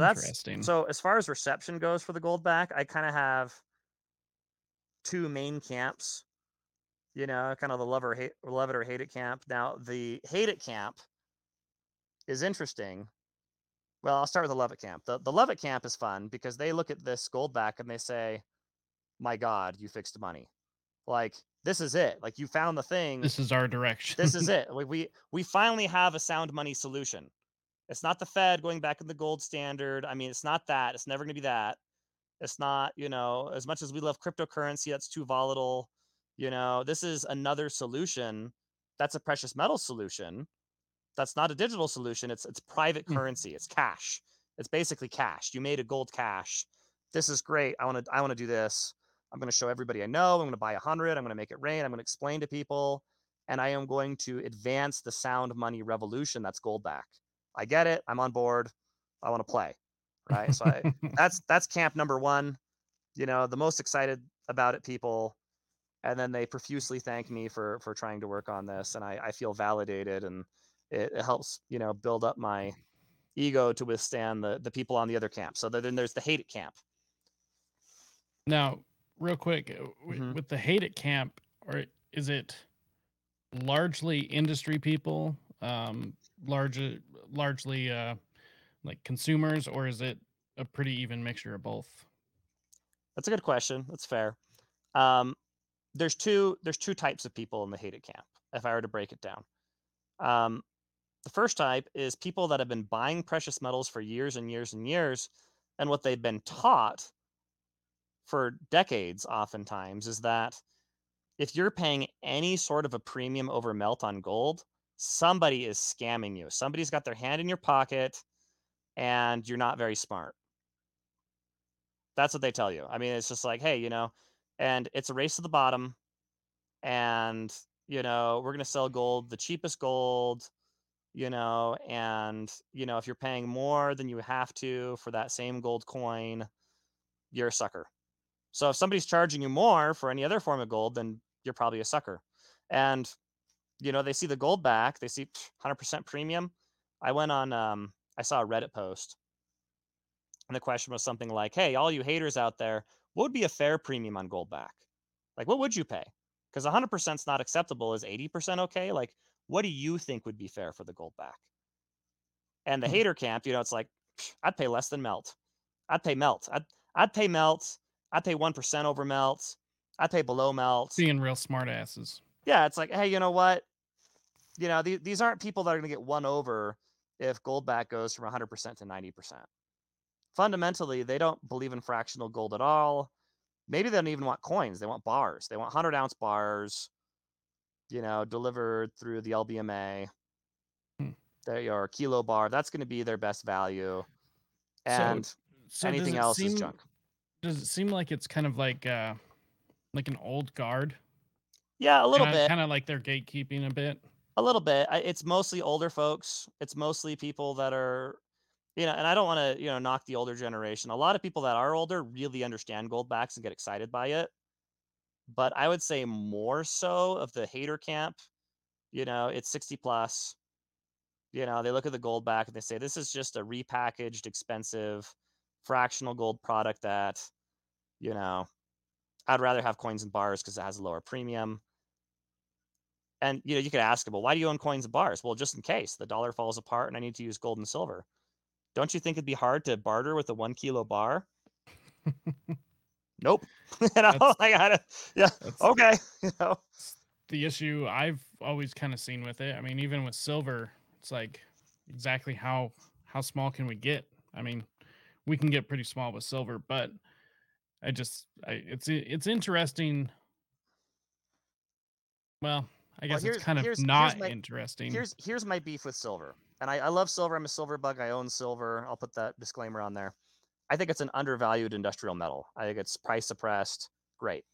that's so as far as reception goes for the Goldback, I kind of have two main camps, you know, kind of the love it or hate it camp. Now, the hate it camp is interesting. Well, I'll start with the love it camp. The love it camp is fun because they look at this Goldback and they say, my God, you fixed money. Like, this is it. Like, you found the thing. This is our direction. This is it. Like, we finally have a sound money solution. It's not the Fed going back in the gold standard. I mean, it's not that. It's never going to be that. It's not, you know, as much as we love cryptocurrency, that's too volatile. You know, this is another solution. That's a precious metal solution. That's not a digital solution. It's private currency. It's cash. It's basically cash. You made a gold cash. This is great. I want to do this. I'm going to show everybody I know. I'm going to buy 100. I'm going to make it rain. I'm going to explain to people. And I am going to advance the sound money revolution. That's Goldback. I get it. I'm on board. I want to play. Right. So that's camp number one, you know, the most excited about it people. And then they profusely thank me for trying to work on this. And I feel validated, and it helps, you know, build up my ego to withstand the people on the other camp. So then there's the hate it camp. Now, real quick, with the hate it camp, or is it largely industry people? Largely like consumers, or is it a pretty even mixture of both? That's a good question. That's fair. There's two types of people in the hate it camp, if I were to break it down. The first type is people that have been buying precious metals for years and years and years, And what they've been taught for decades, oftentimes, is that if you're paying any sort of a premium over melt on gold, somebody is scamming you. Somebody's got their hand in your pocket and you're not very smart. That's what they tell you. I mean, it's just like, hey, you know, and it's a race to the bottom. And, you know, we're going to sell gold, the cheapest gold, you know, and, you know, if you're paying more than you have to for that same gold coin, you're a sucker. So if somebody's charging you more for any other form of gold, then you're probably a sucker. And, you know, they see the gold back, they see 100% premium. I went on, I saw a Reddit post. And the question was something like, hey, all you haters out there, what would be a fair premium on gold back? Like, what would you pay? Because 100% is not acceptable. Is 80% okay? Like, what do you think would be fair for the gold back? And the hater camp, you know, it's like, I'd pay less than melt. I'd pay melt. I'd pay melt. I'd pay 1% over melt. I'd pay below melt. Seeing real smart asses. Yeah, it's like, hey, you know what? You know, these aren't people that are going to get won over if gold back goes from 100% to 90%. Fundamentally, they don't believe in fractional gold at all. Maybe they don't even want coins. They want bars. They want 100-ounce bars, you know, delivered through the LBMA. They are a kilo bar. That's going to be their best value. And so anything else is junk. Does it seem like it's kind of like an old guard? Yeah, a little bit. Kind of like they're gatekeeping a bit. A little bit. It's mostly older folks. It's mostly people that are, you know, and I don't want to, you know, knock the older generation. A lot of people that are older really understand gold backs and get excited by it. But I would say more so of the hater camp, you know, it's 60 plus. You know, they look at the gold back and they say, this is just a repackaged, expensive fractional gold product that, you know, I'd rather have coins and bars because it has a lower premium. And, you know, you could ask them, well, why do you own coins and bars? Well, just in case the dollar falls apart and I need to use gold and silver. Don't you think it'd be hard to barter with a 1 kilo bar? Nope. You know, I gotta, yeah, okay. You know, the issue I've always kind of seen with it. I mean, even with silver, it's like exactly how small can we get? I mean, we can get pretty small with silver, but it's interesting. Well, I guess it's kind of not interesting. Here's my beef with silver. And I love silver. I'm a silver bug. I own silver. I'll put that disclaimer on there. I think it's an undervalued industrial metal. I think it's price suppressed. Great.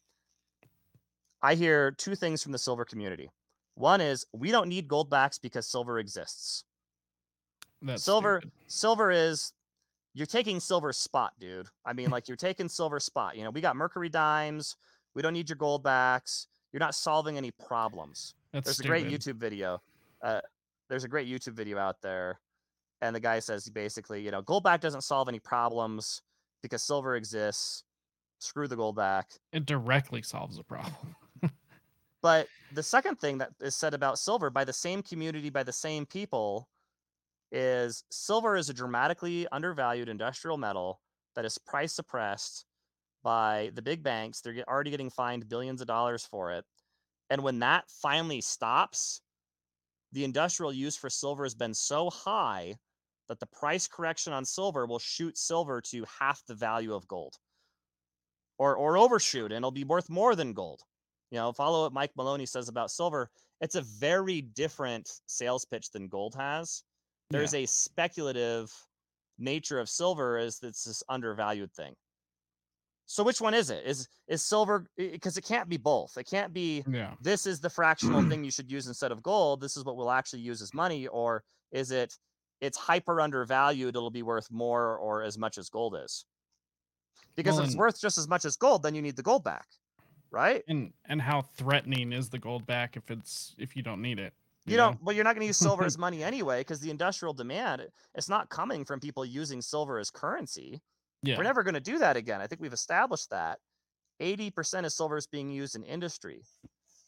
I hear two things from the silver community. One is we don't need gold backs because silver exists. That's silver. Stupid. Silver is, you're taking silver spot, dude. I mean, like, you're taking silver spot. You know, we got mercury dimes. We don't need your gold backs. You're not solving any problems. There's a great YouTube video. There's a great YouTube video out there. And the guy says, basically, you know, gold back doesn't solve any problems because silver exists. Screw the gold back. It directly solves a problem. But the second thing that is said about silver by the same community, by the same people, is silver is a dramatically undervalued industrial metal that is price suppressed by the big banks. They're already getting fined billions of dollars for it. And when that finally stops, the industrial use for silver has been so high that the price correction on silver will shoot silver to half the value of gold, or overshoot, and it'll be worth more than gold. You know, follow what Mike Maloney says about silver. It's a very different sales pitch than gold has. There's a speculative nature of silver, is that's this undervalued thing. So which one is it? Is silver, because it can't be both. It can't be, this is the fractional thing you should use instead of gold. This is what we'll actually use as money. Or is it, it's hyper undervalued. It'll be worth more or as much as gold is. Because if it's worth just as much as gold, then you need the gold back, right? And how threatening is the gold back if you don't need it? You know, you're not going to use silver as money anyway, because the industrial demand, it's not coming from people using silver as currency. Yeah. We're never going to do that again. I think we've established that 80% of silver is being used in industry.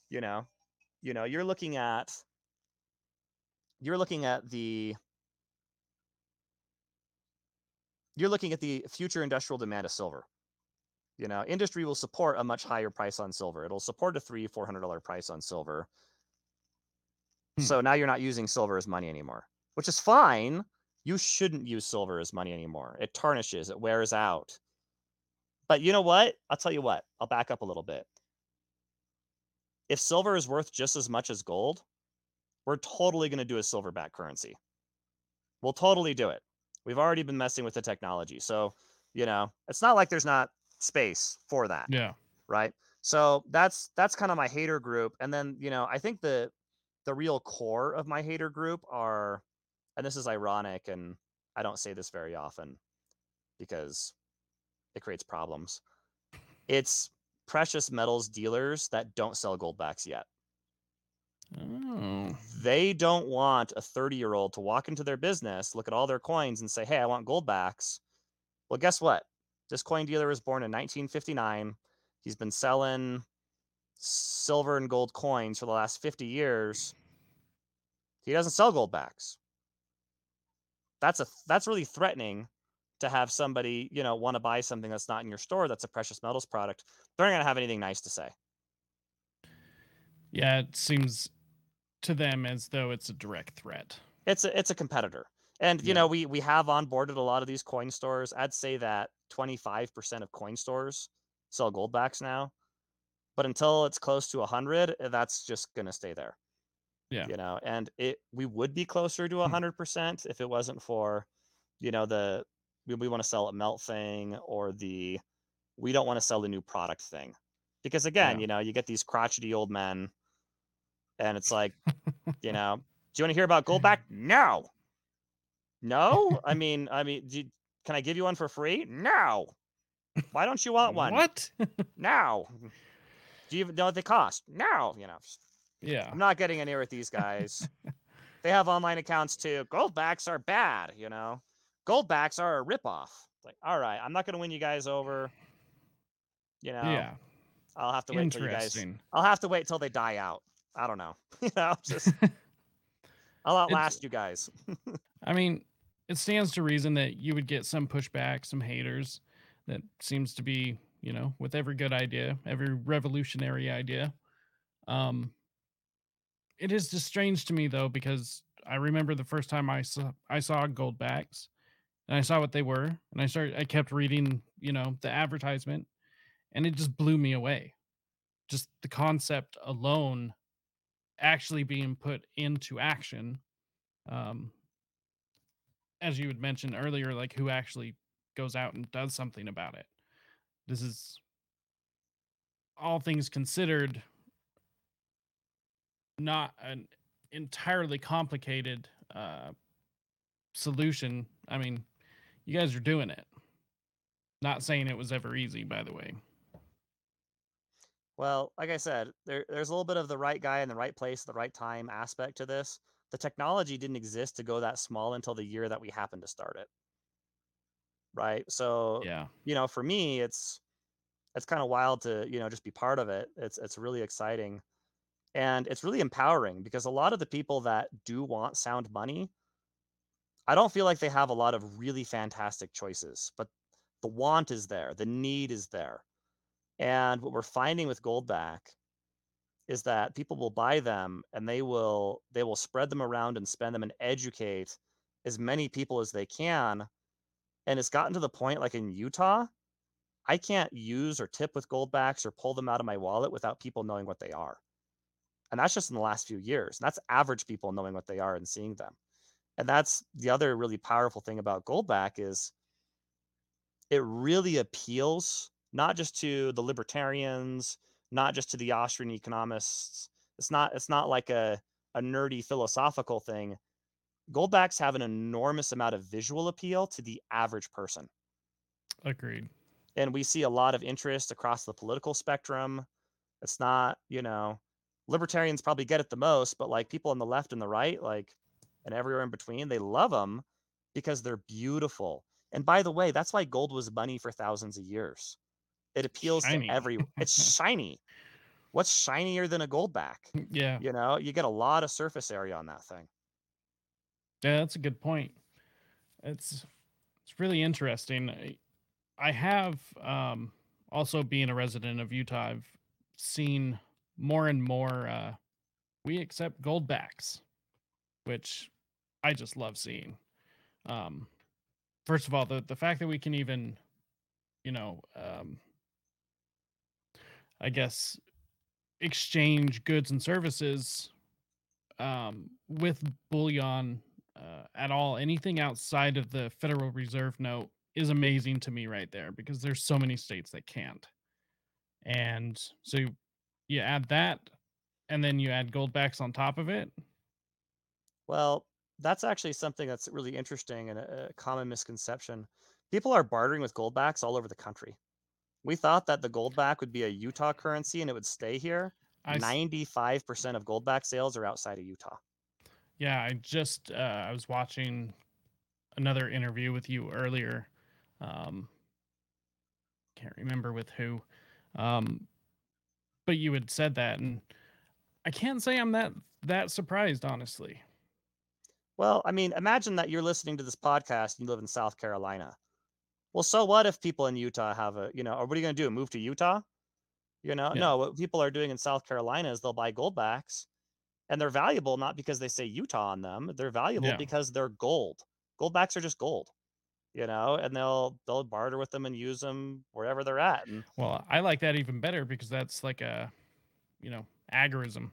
You know, you're looking at the future industrial demand of silver. You know, industry will support a much higher price on silver. It'll support a $300-$400 price on silver. So now you're not using silver as money anymore, which is fine. You shouldn't use silver as money anymore. It tarnishes, it wears out. But you know what? I'll tell you what, I'll back up a little bit. If silver is worth just as much as gold, we're totally going to do a silverback currency. We'll totally do it. We've already been messing with the technology. So, you know, it's not like there's not space for that. Yeah. Right. So that's kind of my hater group. And then, you know, I think the real core of my hater group are, and this is ironic, and I don't say this very often because it creates problems. It's precious metals dealers that don't sell Goldbacks yet. Oh. They don't want a 30-year-old to walk into their business, look at all their coins and say, hey, I want Goldbacks. Well, guess what? This coin dealer was born in 1959. He's been selling silver and gold coins for the last 50 years. He doesn't sell Goldbacks. That's really threatening to have somebody, you know, want to buy something that's not in your store. That's a precious metals product. They're not going to have anything nice to say. Yeah. It seems to them as though it's a direct threat. It's a competitor. And, you know, we have onboarded a lot of these coin stores. I'd say that 25% of coin stores sell Goldbacks now, but until it's close to 100, that's just going to stay there. Yeah. You know, and we would be closer to 100% if it wasn't for, you know, we want to sell a melt thing or we don't want to sell the new product thing. Because again, you know, you get these crotchety old men and it's like, you know, do you want to hear about Goldback? No. I mean, can I give you one for free? No. Why don't you want one? What? No. Do you even know what they cost? No. You know. Yeah. I'm not getting anywhere with these guys. They have online accounts too. Goldbacks are bad, you know. Goldbacks are a ripoff. Like, all right, I'm not going to win you guys over. You know. Yeah. I'll have to wait till you guys. I'll have to wait till they die out. I don't know. You know, just I'll outlast you guys. I mean, it stands to reason that you would get some pushback, some haters. That seems to be, you know, with every good idea, every revolutionary idea. It is just strange to me, though, because I remember the first time I saw Goldbacks, and I saw what they were, and I kept reading, you know, the advertisement, and it just blew me away. Just the concept alone actually being put into action. As you had mentioned earlier, like who actually goes out and does something about it. This is, all things considered, not an entirely complicated solution. I mean, you guys are doing it. Not saying it was ever easy, by the way. Well, like I said, there's a little bit of the right guy in the right place at the right time aspect to this. The technology didn't exist to go that small until the year that we happened to start it. Right. So, yeah, you know, for me, it's kind of wild to, you know, just be part of it. It's really exciting. And it's really empowering because a lot of the people that do want sound money, I don't feel like they have a lot of really fantastic choices, but the want is there, the need is there. And what we're finding with Goldback is that people will buy them and they will spread them around and spend them and educate as many people as they can. And it's gotten to the point, like in Utah, I can't use or tip with Goldbacks or pull them out of my wallet without people knowing what they are. And that's just in the last few years. And that's average people knowing what they are and seeing them. And that's the other really powerful thing about Goldback is it really appeals not just to the libertarians, not just to the Austrian economists. It's not like a nerdy philosophical thing. Goldbacks have an enormous amount of visual appeal to the average person. Agreed. And we see a lot of interest across the political spectrum. It's not, you know, libertarians probably get it the most, but like people on the left and the right, like, and everywhere in between, they love them because they're beautiful. And by the way, that's why gold was money for thousands of years. It appeals to everyone. It's shiny. What's shinier than a Goldback? Yeah. You know, you get a lot of surface area on that thing. Yeah, that's a good point. It's really interesting. I have, also being a resident of Utah, I've seen more and more, we accept Goldbacks, which I just love seeing. First of all, the fact that we can even, I guess, exchange goods and services with bullion at all, anything outside of the Federal Reserve note is amazing to me right there, because there's so many states that can't. And so you add that, and then you add Goldbacks on top of it. Well, that's actually something that's really interesting and a common misconception. People are bartering with Goldbacks all over the country. We thought that the Goldback would be a Utah currency and it would stay here. 95% of Goldback sales are outside of Utah. Yeah, I just I was watching another interview with you earlier. Can't remember with who, but you had said that, and I can't say I'm that surprised, honestly. Well, I mean, imagine that you're listening to this podcast and you live in South Carolina. Well, so what if people in Utah have what are you going to do? Move to Utah? Yeah. No, what people are doing in South Carolina is they'll buy Goldbacks, and they're valuable not because they say Utah on them. They're valuable because they're gold. Goldbacks are just gold, and they'll barter with them and use them wherever they're at. And, well, I like that even better because that's like a, agorism.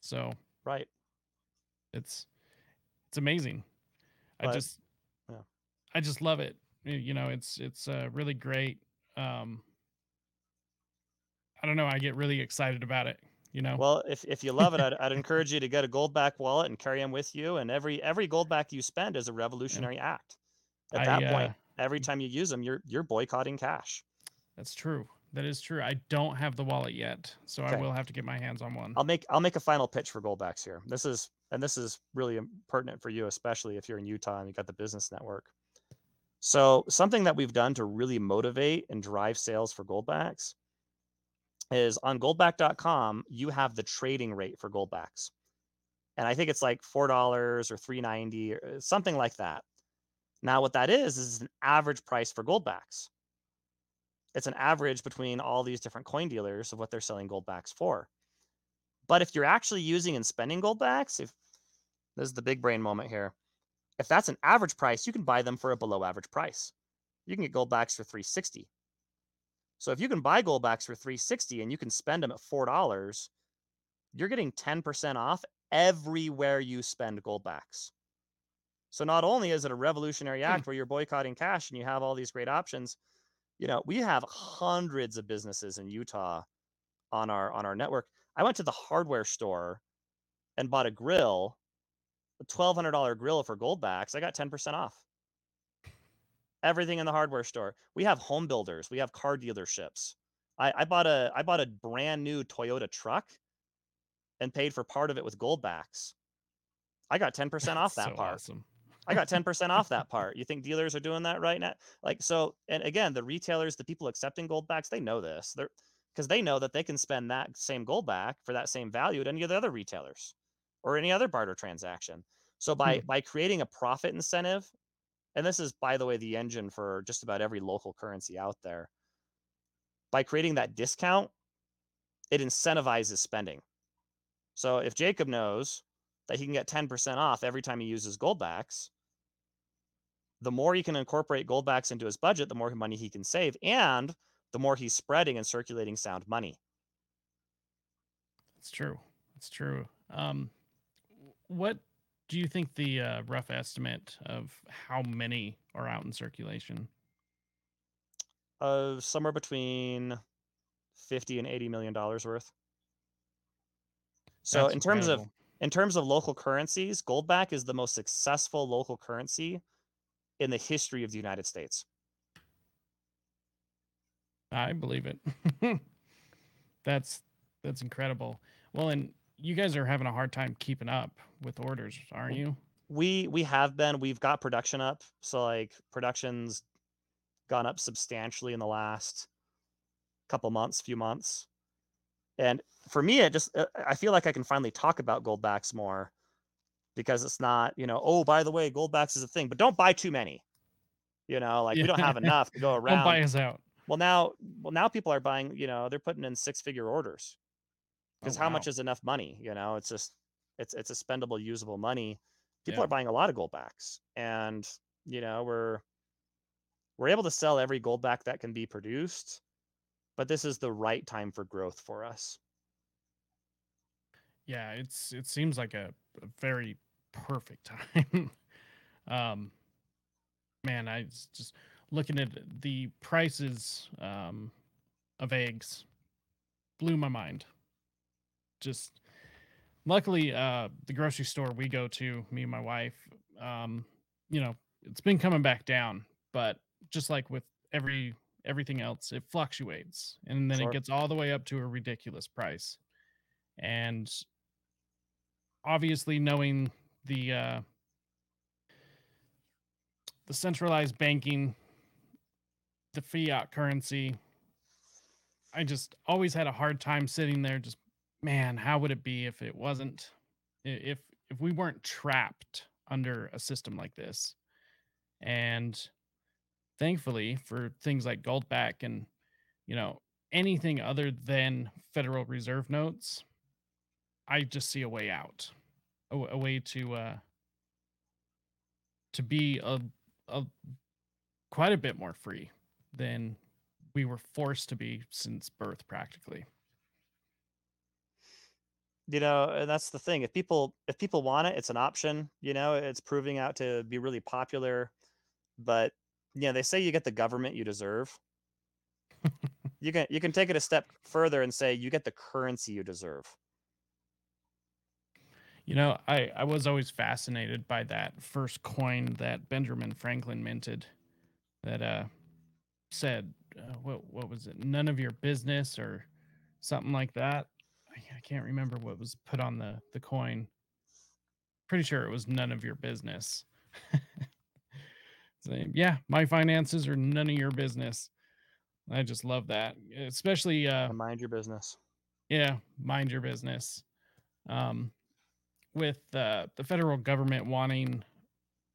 So right, it's amazing. But, I just love it. It's really great. I don't know. I get really excited about it. Well, if you love it, I'd encourage you to get a Goldback wallet and carry them with you. And every Goldback you spend is a revolutionary act. At that point, every time you use them, you're boycotting cash. That's true. That is true. I don't have the wallet yet, so okay. I will have to get my hands on one. I'll make a final pitch for Goldbacks here. This is really pertinent for you, especially if you're in Utah and you got the business network. So something that we've done to really motivate and drive sales for Goldbacks is on goldback.com, you have the trading rate for Goldbacks. And I think it's like $4 or $3.90 or something like that. Now, what that is an average price for Goldbacks. It's an average between all these different coin dealers of what they're selling Goldbacks for. But if you're actually using and spending Goldbacks, if this is the big brain moment here, if that's an average price, you can buy them for a below average price. You can get Goldbacks for $3.60. So if you can buy Goldbacks for $3.60 and you can spend them at $4, you're getting 10% off everywhere you spend Goldbacks. So not only is it a revolutionary act where you're boycotting cash and you have all these great options, we have hundreds of businesses in Utah on our network. I went to the hardware store and bought a grill, a $1,200 grill for Goldbacks. I got 10% off. Everything in the hardware store. We have home builders. We have car dealerships. I bought a brand new Toyota truck and paid for part of it with Goldbacks. I got 10% off that part. Awesome. I got 10% off that part. You think dealers are doing that right now? And again, the retailers, the people accepting Goldbacks, they know this. Because they know that they can spend that same Goldback for that same value at any of the other retailers or any other barter transaction. So by creating a profit incentive, and this is, by the way, the engine for just about every local currency out there, by creating that discount, it incentivizes spending. So if Jacob knows that he can get 10% off every time he uses Goldbacks, the more he can incorporate Goldbacks into his budget, the more money he can save, and the more he's spreading and circulating sound money. That's true. That's true. What do you think the rough estimate of how many are out in circulation? Somewhere between $50 and $80 million worth. So in terms of local currencies, Goldback is the most successful local currency in the history of the United States. I believe it. That's incredible. Well, and you guys are having a hard time keeping up with orders, aren't you? We have been. We've got production up. So production's gone up substantially in the last few months. And for me, I feel like I can finally talk about Goldbacks more, because it's not, oh, by the way, Goldbacks is a thing, but don't buy too many. We don't have enough to go around. Don't buy us out. Well, now people are buying, they're putting in 6-figure orders. Because how much is enough money? It's just it's a spendable, usable money. People are buying a lot of Goldbacks, and You know, we're able to sell every Goldback that can be produced, but this is the right time for growth for us. Yeah, it seems like a very perfect time. Man, I was just looking at the prices of eggs, blew my mind. Just luckily, the grocery store we go to, me and my wife, you know, it's been coming back down, but just like with everything else, it fluctuates, and then it gets all the way up to a ridiculous price. And obviously, knowing the centralized banking, the fiat currency, I just always had a hard time sitting there. Just, man, how would it be if it wasn't, if we weren't trapped under a system like this? And thankfully, for things like Goldback and, you know, anything other than Federal Reserve notes, I just see a way out, a way to be a quite a bit more free than we were forced to be since birth, practically. You know, and that's the thing. If people want it, it's an option. You know, it's proving out to be really popular. But yeah, they say you get the government you deserve. You can take it a step further and say you get the currency you deserve. You know, I was always fascinated by that first coin that Benjamin Franklin minted that said, what was it? None of your business or something like that. I can't remember what was put on the coin. Pretty sure it was none of your business. So, yeah, my finances are none of your business. I just love that, especially mind your business. Yeah, mind your business. With the federal government wanting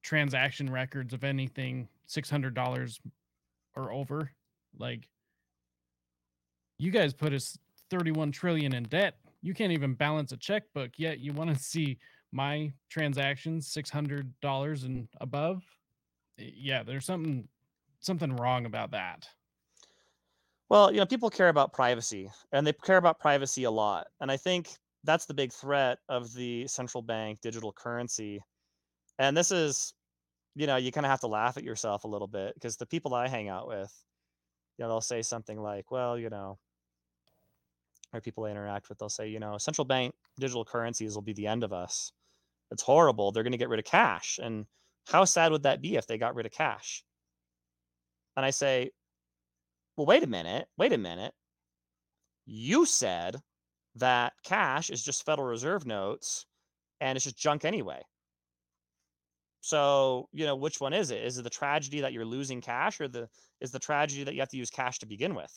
transaction records of anything $600 or over, like, you guys put us $31 trillion in debt. You can't even balance a checkbook, yet you want to see my transactions $600 and above. Yeah, there's something wrong about that. Well, you know, people care about privacy, and they care about privacy a lot. And I think that's the big threat of the central bank digital currency. And this is, you know, you kind of have to laugh at yourself a little bit, because the people I hang out with, you know, they'll say something like, well, you know, or people I interact with, they'll say, you know, central bank digital currencies will be the end of us. It's horrible. They're going to get rid of cash. And how sad would that be if they got rid of cash? And I say, well, wait a minute. You said that cash is just Federal Reserve notes and it's just junk anyway. So, you know, which one is it? Is it the tragedy that you're losing cash, or is the tragedy that you have to use cash to begin with?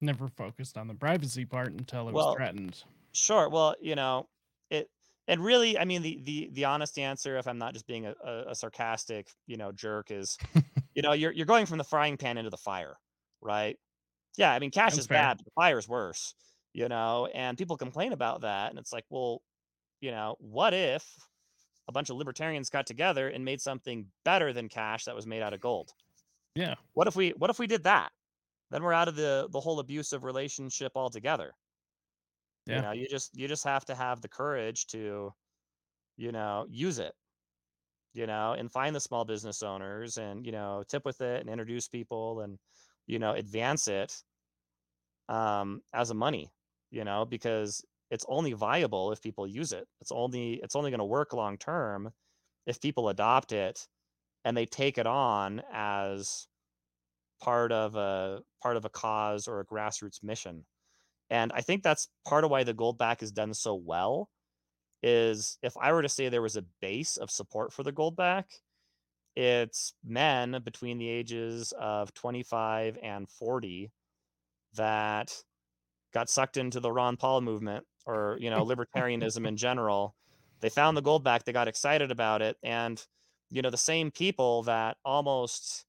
Never focused on the privacy part until it was threatened. Sure. Well, you know, it, and really, I mean, the honest answer, if I'm not just being a sarcastic, you know, jerk, is, you know, you're going from the frying pan into the fire. Right. Yeah. I mean, cash is bad, but the fire is worse, you know, and people complain about that. And it's like, well, you know, what if a bunch of libertarians got together and made something better than cash that was made out of gold? Yeah. What if we did that? Then we're out of the whole abusive relationship altogether. Yeah. You know, you just have to have the courage to, you know, use it, you know, and find the small business owners and, you know, tip with it and introduce people and, you know, advance it as a money, you know, because it's only viable if people use it. It's only going to work long term if people adopt it and they take it on as part of a cause or a grassroots mission. And I think that's part of why the Goldback is done so well, is if I were to say there was a base of support for the Goldback, it's men between the ages of 25 and 40 that got sucked into the Ron Paul movement, or, you know, libertarianism in general. They found the Goldback, they got excited about it. And, you know, the same people that almost,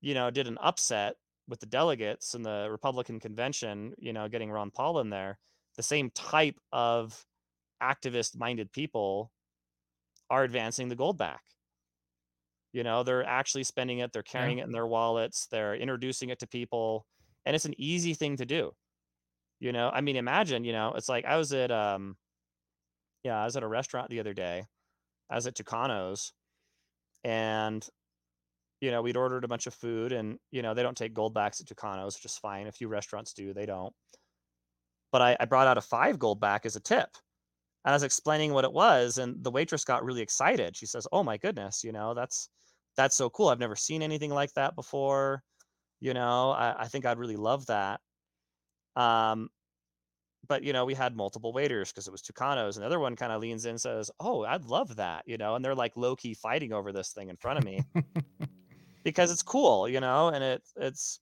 you know, did an upset with the delegates in the Republican convention, you know, getting Ron Paul in there, the same type of activist minded people are advancing the Goldback. You know, they're actually spending it, they're carrying it in their wallets, they're introducing it to people, and it's an easy thing to do. You know, I mean, imagine, you know, it's like I was at, I was at a restaurant the other day. I was at Tucano's, and, you know, we'd ordered a bunch of food, and, you know, they don't take Goldbacks at Tucano's, which is fine. A few restaurants do, they don't. But I brought out a 5 Goldback as a tip. And I was explaining what it was, and the waitress got really excited. She says, "Oh my goodness, you know, that's so cool. I've never seen anything like that before. You know, I think I'd really love that." But, you know, we had multiple waiters because it was Tucano's, and the other one kind of leans in and says, "Oh, I'd love that," you know, and they're like low key fighting over this thing in front of me because it's cool, you know, and it's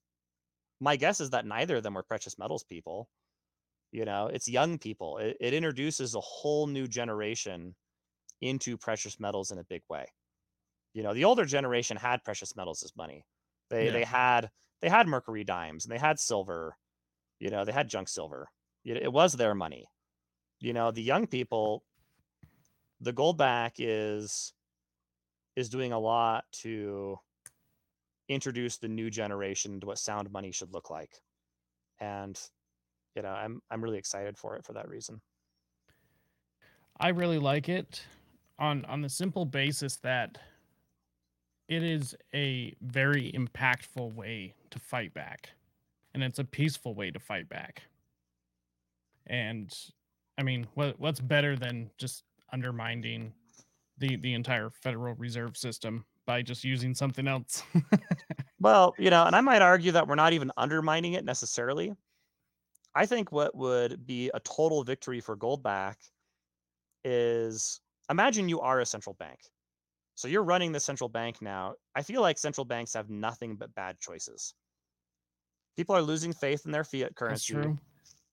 my guess is that neither of them were precious metals people. You know, it's young people. It introduces a whole new generation into precious metals in a big way. You know, the older generation had precious metals as money. They had mercury dimes, and they had silver. You know, they had junk silver. It was their money. You know, the young people, the Goldback is doing a lot to introduce the new generation to what sound money should look like. And you know, I'm really excited for it for that reason. I really like it on the simple basis that it is a very impactful way to fight back, and it's a peaceful way to fight back. And I mean, what's better than just undermining the entire Federal Reserve system by just using something else? Well, you know, and I might argue that we're not even undermining it necessarily. I think what would be a total victory for Goldback is, imagine you are a central bank. So you're running the central bank now. I feel like central banks have nothing but bad choices. People are losing faith in their fiat currency. That's true.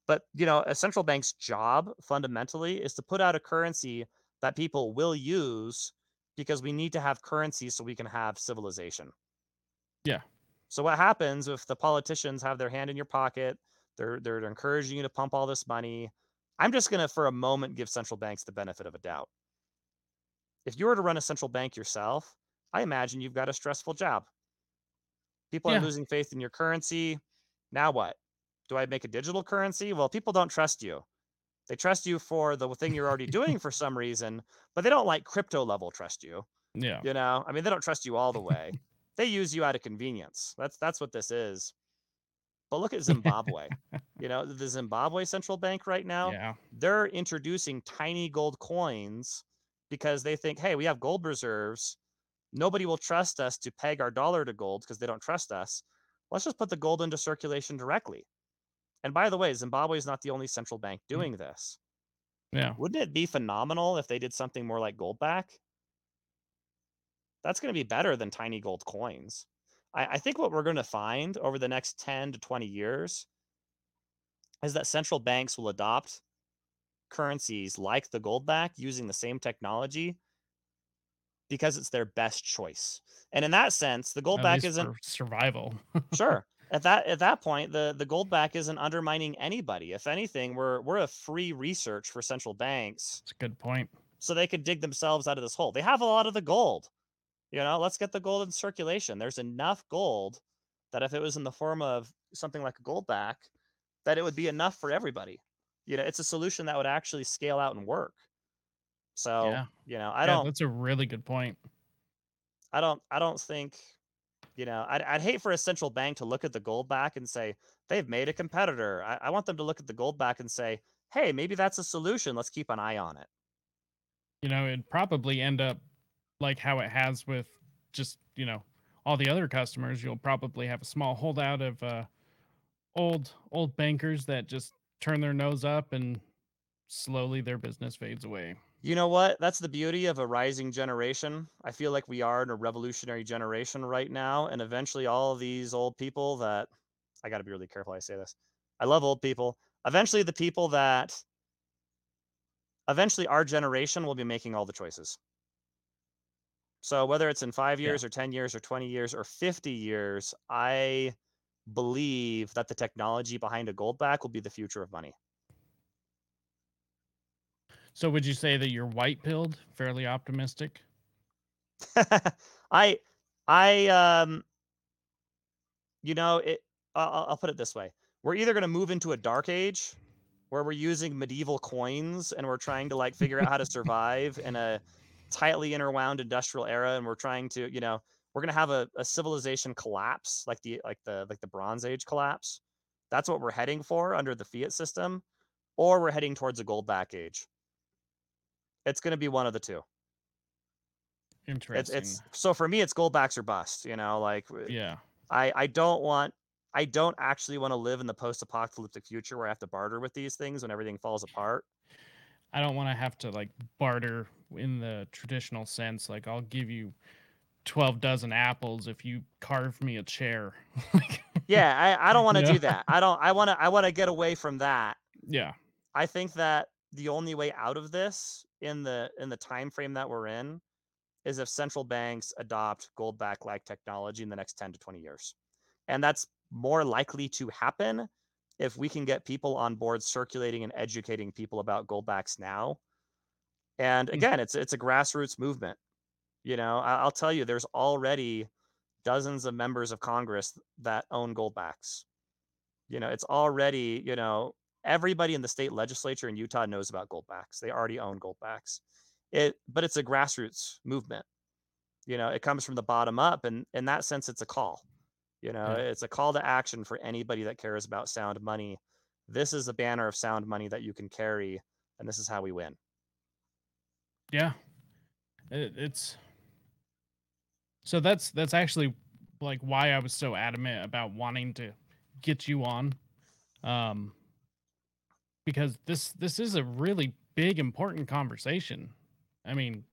But, you know, a central bank's job fundamentally is to put out a currency that people will use, because we need to have currency so we can have civilization. Yeah. So what happens if the politicians have their hand in your pocket? They're encouraging you to pump all this money. I'm just going to, for a moment, give central banks the benefit of a doubt. If you were to run a central bank yourself, I imagine you've got a stressful job. People are losing faith in your currency. Now what? Do I make a digital currency? Well, people don't trust you. They trust you for the thing you're already doing for some reason, but they don't like crypto level trust you. Yeah. You know, I mean, they don't trust you all the way. They use you out of convenience. That's what this is. But look at Zimbabwe. You know, the Zimbabwe central bank right now, they're introducing tiny gold coins because they think, hey, we have gold reserves. Nobody will trust us to peg our dollar to gold because they don't trust us. Let's just put the gold into circulation directly. And by the way, Zimbabwe is not the only central bank doing this. Yeah. Wouldn't it be phenomenal if they did something more like Goldback? That's going to be better than tiny gold coins. I think what we're going to find over the next 10 to 20 years is that central banks will adopt currencies like the Goldback using the same technology because it's their best choice. And in that sense, the Goldback isn't survival. Sure. At that point, the Goldback isn't undermining anybody. If anything, we're a free research for central banks. That's a good point. So they could dig themselves out of this hole. They have a lot of the gold. You know, let's get the gold in circulation. There's enough gold that if it was in the form of something like a Goldback, that it would be enough for everybody. You know, it's a solution that would actually scale out and work. So, you know, that's a really good point. I don't think, you know, I'd hate for a central bank to look at the Goldback and say, they've made a competitor. I want them to look at the Goldback and say, hey, maybe that's a solution. Let's keep an eye on it. You know, it'd probably end up like how it has with just, you know, all the other customers. You'll probably have a small holdout of old bankers that just turn their nose up, and slowly their business fades away. You know what? That's the beauty of a rising generation. I feel like we are in a revolutionary generation right now. And eventually all of these old people that, I got to be really careful I say this, I love old people. Eventually the people that, eventually our generation will be making all the choices. So whether it's in 5 years or 10 years or 20 years or 50 years, I believe that the technology behind a Goldback will be the future of money. So would you say that you're white-pilled, fairly optimistic? I I'll put it this way. We're either going to move into a dark age where we're using medieval coins and we're trying to like figure out how to survive in a tightly interwound industrial era. And we're trying to, you know, we're going to have a civilization collapse, like the Bronze Age collapse. That's what we're heading for under the fiat system, or we're heading towards a gold-back age. It's going to be one of the two. Interesting. It's so for me, it's gold-backs or bust, you know, like, yeah, I don't actually want to live in the post-apocalyptic future where I have to barter with these things when everything falls apart. I don't want to have to like barter in the traditional sense. Like I'll give you 12 dozen apples if you carve me a chair. Yeah, I don't want to do that. I want to get away from that. Yeah. I think that the only way out of this in the time frame that we're in is if central banks adopt gold-back-like technology in the next 10 to 20 years. And that's more likely to happen if we can get people on board circulating and educating people about gold-backs now. And again, it's a grassroots movement. You know, I'll tell you, there's already dozens of members of Congress that own gold-backs. You know, it's already, you know, everybody in the state legislature in Utah knows about gold-backs. They already own gold-backs. But it's a grassroots movement. You know, it comes from the bottom up, and in that sense, it's a call. You know, It's a call to action for anybody that cares about sound money. This is a banner of sound money that you can carry, and this is how we win. Yeah, it's so that's actually like why I was so adamant about wanting to get you on, because this is a really big important conversation. I mean,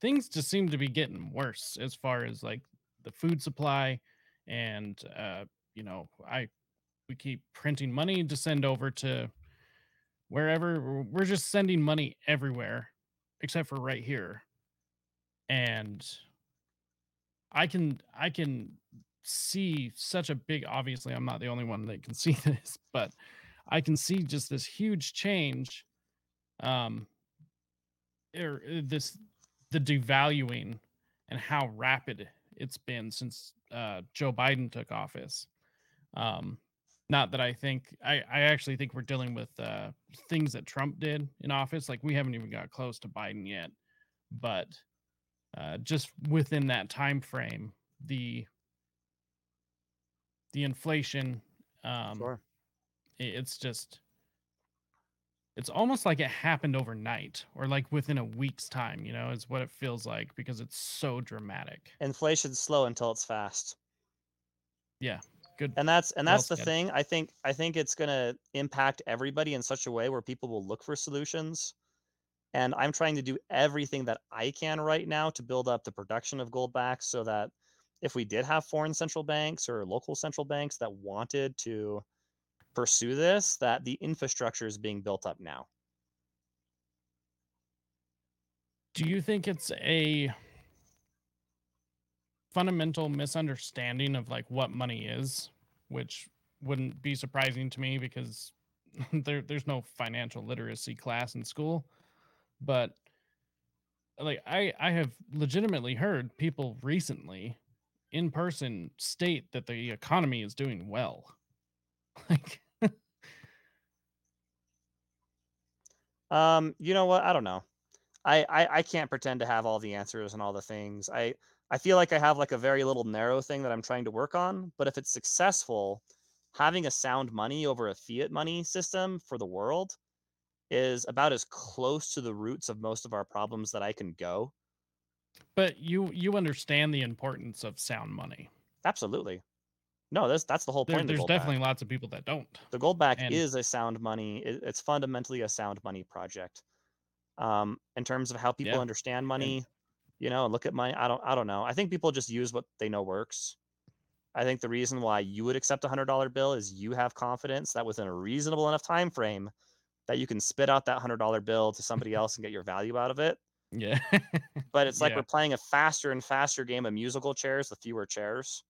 things just seem to be getting worse as far as like the food supply, and you know, we keep printing money to send over to wherever. We're just sending money everywhere except for right here, and I can see such a big. Obviously, I'm not the only one that can see this, but I can see just this huge change. The devaluing and how rapid it's been since Joe Biden took office. Not that I actually think we're dealing with things that Trump did in office. Like we haven't even got close to Biden yet, but just within that time frame, the inflation, sure. It's almost like it happened overnight or like within a week's time, you know, is what it feels like because it's so dramatic. Inflation's slow until it's fast. Yeah. Good. And that's the thing. I think it's going to impact everybody in such a way where people will look for solutions. And I'm trying to do everything that I can right now to build up the production of gold backs so that if we did have foreign central banks or local central banks that wanted to pursue this, that the infrastructure is being built up now. Do you think it's a fundamental misunderstanding of like what money is, which wouldn't be surprising to me because there's no financial literacy class in school, but like I have legitimately heard people recently in person state that the economy is doing well. Like you know what? I don't know. I can't pretend to have all the answers and all the things. I feel like I have like a very little narrow thing that I'm trying to work on. But if it's successful, having a sound money over a fiat money system for the world is about as close to the roots of most of our problems that I can go. But you understand the importance of sound money. Absolutely. No, that's the whole point. There's definitely lots of people that don't. The goldback is a sound money. It's fundamentally a sound money project. In terms of how people understand money, you know, look at money. I don't know. I think people just use what they know works. I think the reason why you would accept a $100 bill is you have confidence that within a reasonable enough time frame that you can spit out that $100 bill to somebody else and get your value out of it. Yeah. But it's like we're playing a faster and faster game of musical chairs with fewer chairs.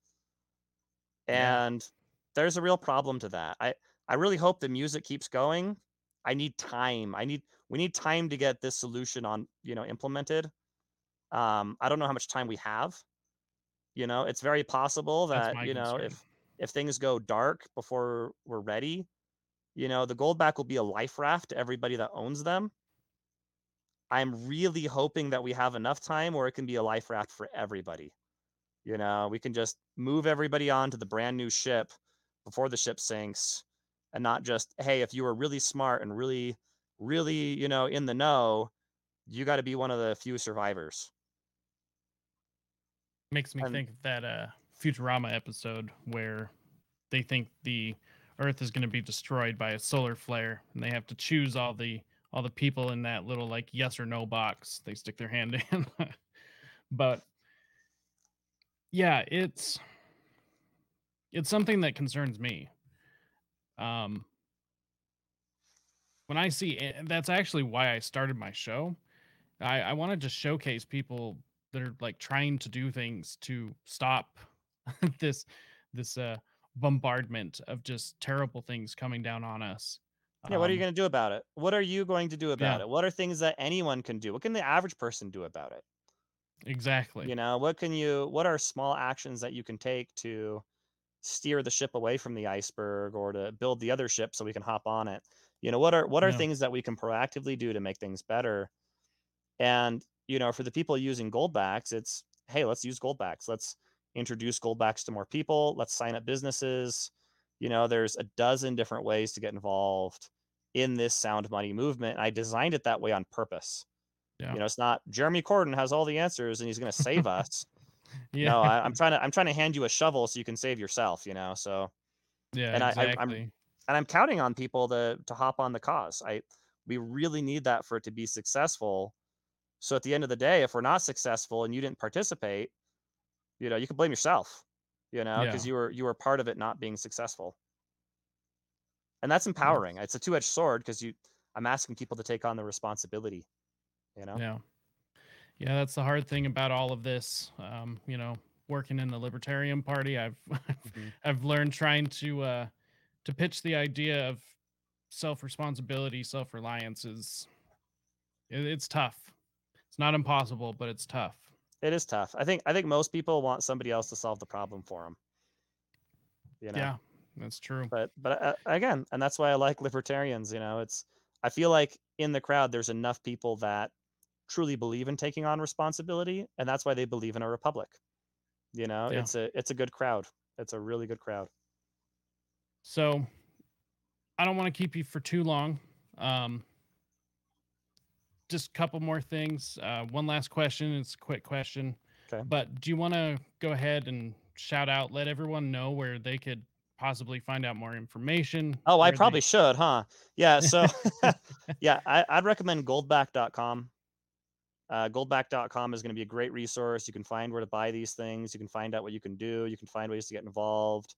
And there's a real problem to that. I really hope the music keeps going. I need time. We need time to get this solution on, you know, implemented. I don't know how much time we have. You know, it's very possible that, you know, if things go dark before we're ready, you know, the Goldback will be a life raft to everybody that owns them. I'm really hoping that we have enough time where it can be a life raft for everybody. You know, we can just move everybody on to the brand new ship before the ship sinks, and not just, hey, if you were really smart and really, really, you know, in the know, you got to be one of the few survivors. Makes me think of that Futurama episode where they think the Earth is going to be destroyed by a solar flare, and they have to choose all the people in that little like yes or no box. They stick their hand in, but yeah, it's something that concerns me. When I see it, that's actually why I started my show. I want to just showcase people that are like trying to do things to stop this bombardment of just terrible things coming down on us. Yeah, what are you going to do about it? What are you going to do about it? What are things that anyone can do? What can the average person do about it? Exactly. You know, what are small actions that you can take to steer the ship away from the iceberg, or to build the other ship so we can hop on it? You know, what are things that we can proactively do to make things better? And, you know, for the people using Goldbacks, it's, hey, let's use Goldbacks. Let's introduce Goldbacks to more people. Let's sign up businesses. You know, there's a dozen different ways to get involved in this sound money movement. I designed it that way on purpose. Yeah. You know, it's not Jeremy Cordon has all the answers and he's going to save us. Yeah. No, I'm trying to hand you a shovel so you can save yourself, you know? So, yeah, and exactly. I'm counting on people to hop on the cause. We really need that for it to be successful. So at the end of the day, if we're not successful and you didn't participate, you know, you can blame yourself, you know, because you were part of it not being successful. And that's empowering. Yeah. It's a two-edged sword because I'm asking people to take on the responsibility, you know? Yeah. Yeah, that's the hard thing about all of this. You know, working in the Libertarian Party, I've learned trying to pitch the idea of self-responsibility, self-reliance it's tough. It's not impossible, but it's tough. It is tough. I think most people want somebody else to solve the problem for them. You know? Yeah, that's true. But again, and that's why I like libertarians. You know, I feel like in the crowd there's enough people that truly believe in taking on responsibility, and that's why they believe in a republic. You know, it's a good crowd. It's a really good crowd. So, I don't want to keep you for too long. Just a couple more things. One last question. It's a quick question. Okay. But do you want to go ahead and shout out, let everyone know where they could possibly find out more information? Oh, I probably should, huh? Yeah. So, yeah, I'd recommend goldback.com. Goldback.com is going to be a great resource. You can find where to buy these things. You can find out what you can do. You can find ways to get involved.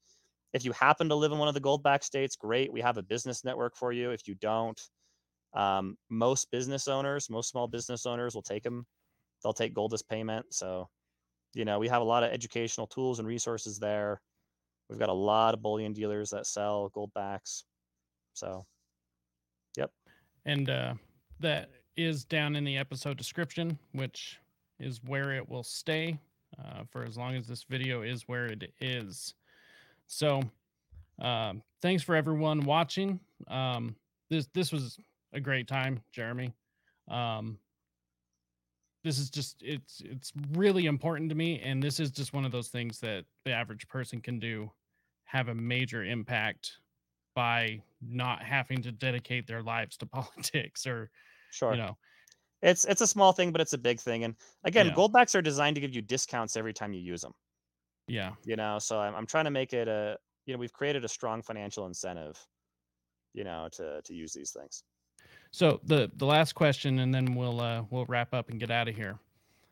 If you happen to live in one of the Goldback states, great. We have a business network for you. If you don't, most small business owners will take them. They'll take gold as payment. So, you know, we have a lot of educational tools and resources there. We've got a lot of bullion dealers that sell Goldbacks. So, yep. And that is down in the episode description, which is where it will stay for as long as this video is where it is. So, thanks for everyone watching. This was a great time, Jeremy. This is just, it's really important to me. And this is just one of those things that the average person can do, have a major impact by not having to dedicate their lives to politics or, sure. You know, it's a small thing, but it's a big thing. And again, Goldbacks are designed to give you discounts every time you use them. Yeah. You know, so I'm trying to make it we've created a strong financial incentive, you know, to use these things. So the last question, and then we'll wrap up and get out of here.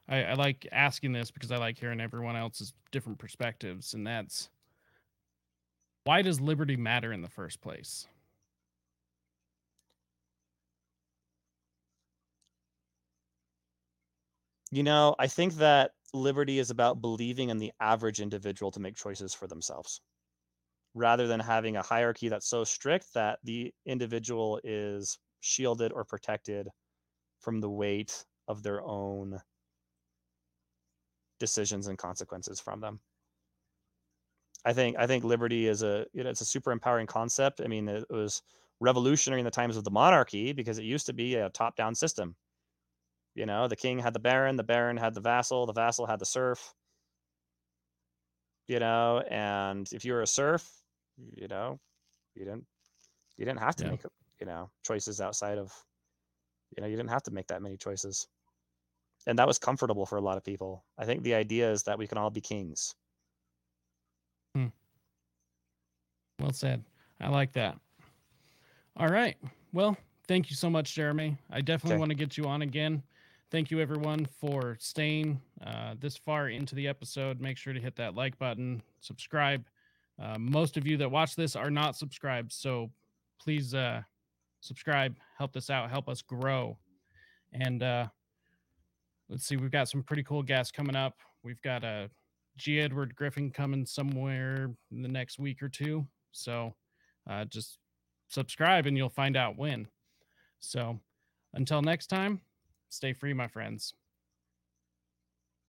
I like asking this because I like hearing everyone else's different perspectives, and that's, why does liberty matter in the first place? You know, I think that liberty is about believing in the average individual to make choices for themselves, rather than having a hierarchy that's so strict that the individual is shielded or protected from the weight of their own decisions and consequences from them. I think liberty is it's a super empowering concept. I mean, it was revolutionary in the times of the monarchy because it used to be a top-down system. You know, the king had the baron had the vassal had the serf. You know, and if you were a serf, you know, you didn't have to make, you know, choices outside of, you know, you didn't have to make that many choices. And that was comfortable for a lot of people. I think the idea is that we can all be kings. Hmm. Well said. I like that. All right. Well, thank you so much, Jeremy. I definitely want to get you on again. Thank you, everyone, for staying this far into the episode. Make sure to hit that like button, subscribe. Most of you that watch this are not subscribed, so please subscribe. Help this out. Help us grow. And let's see. We've got some pretty cool guests coming up. We've got a G. Edward Griffin coming somewhere in the next week or two. So just subscribe and you'll find out when. So until next time, stay free, my friends.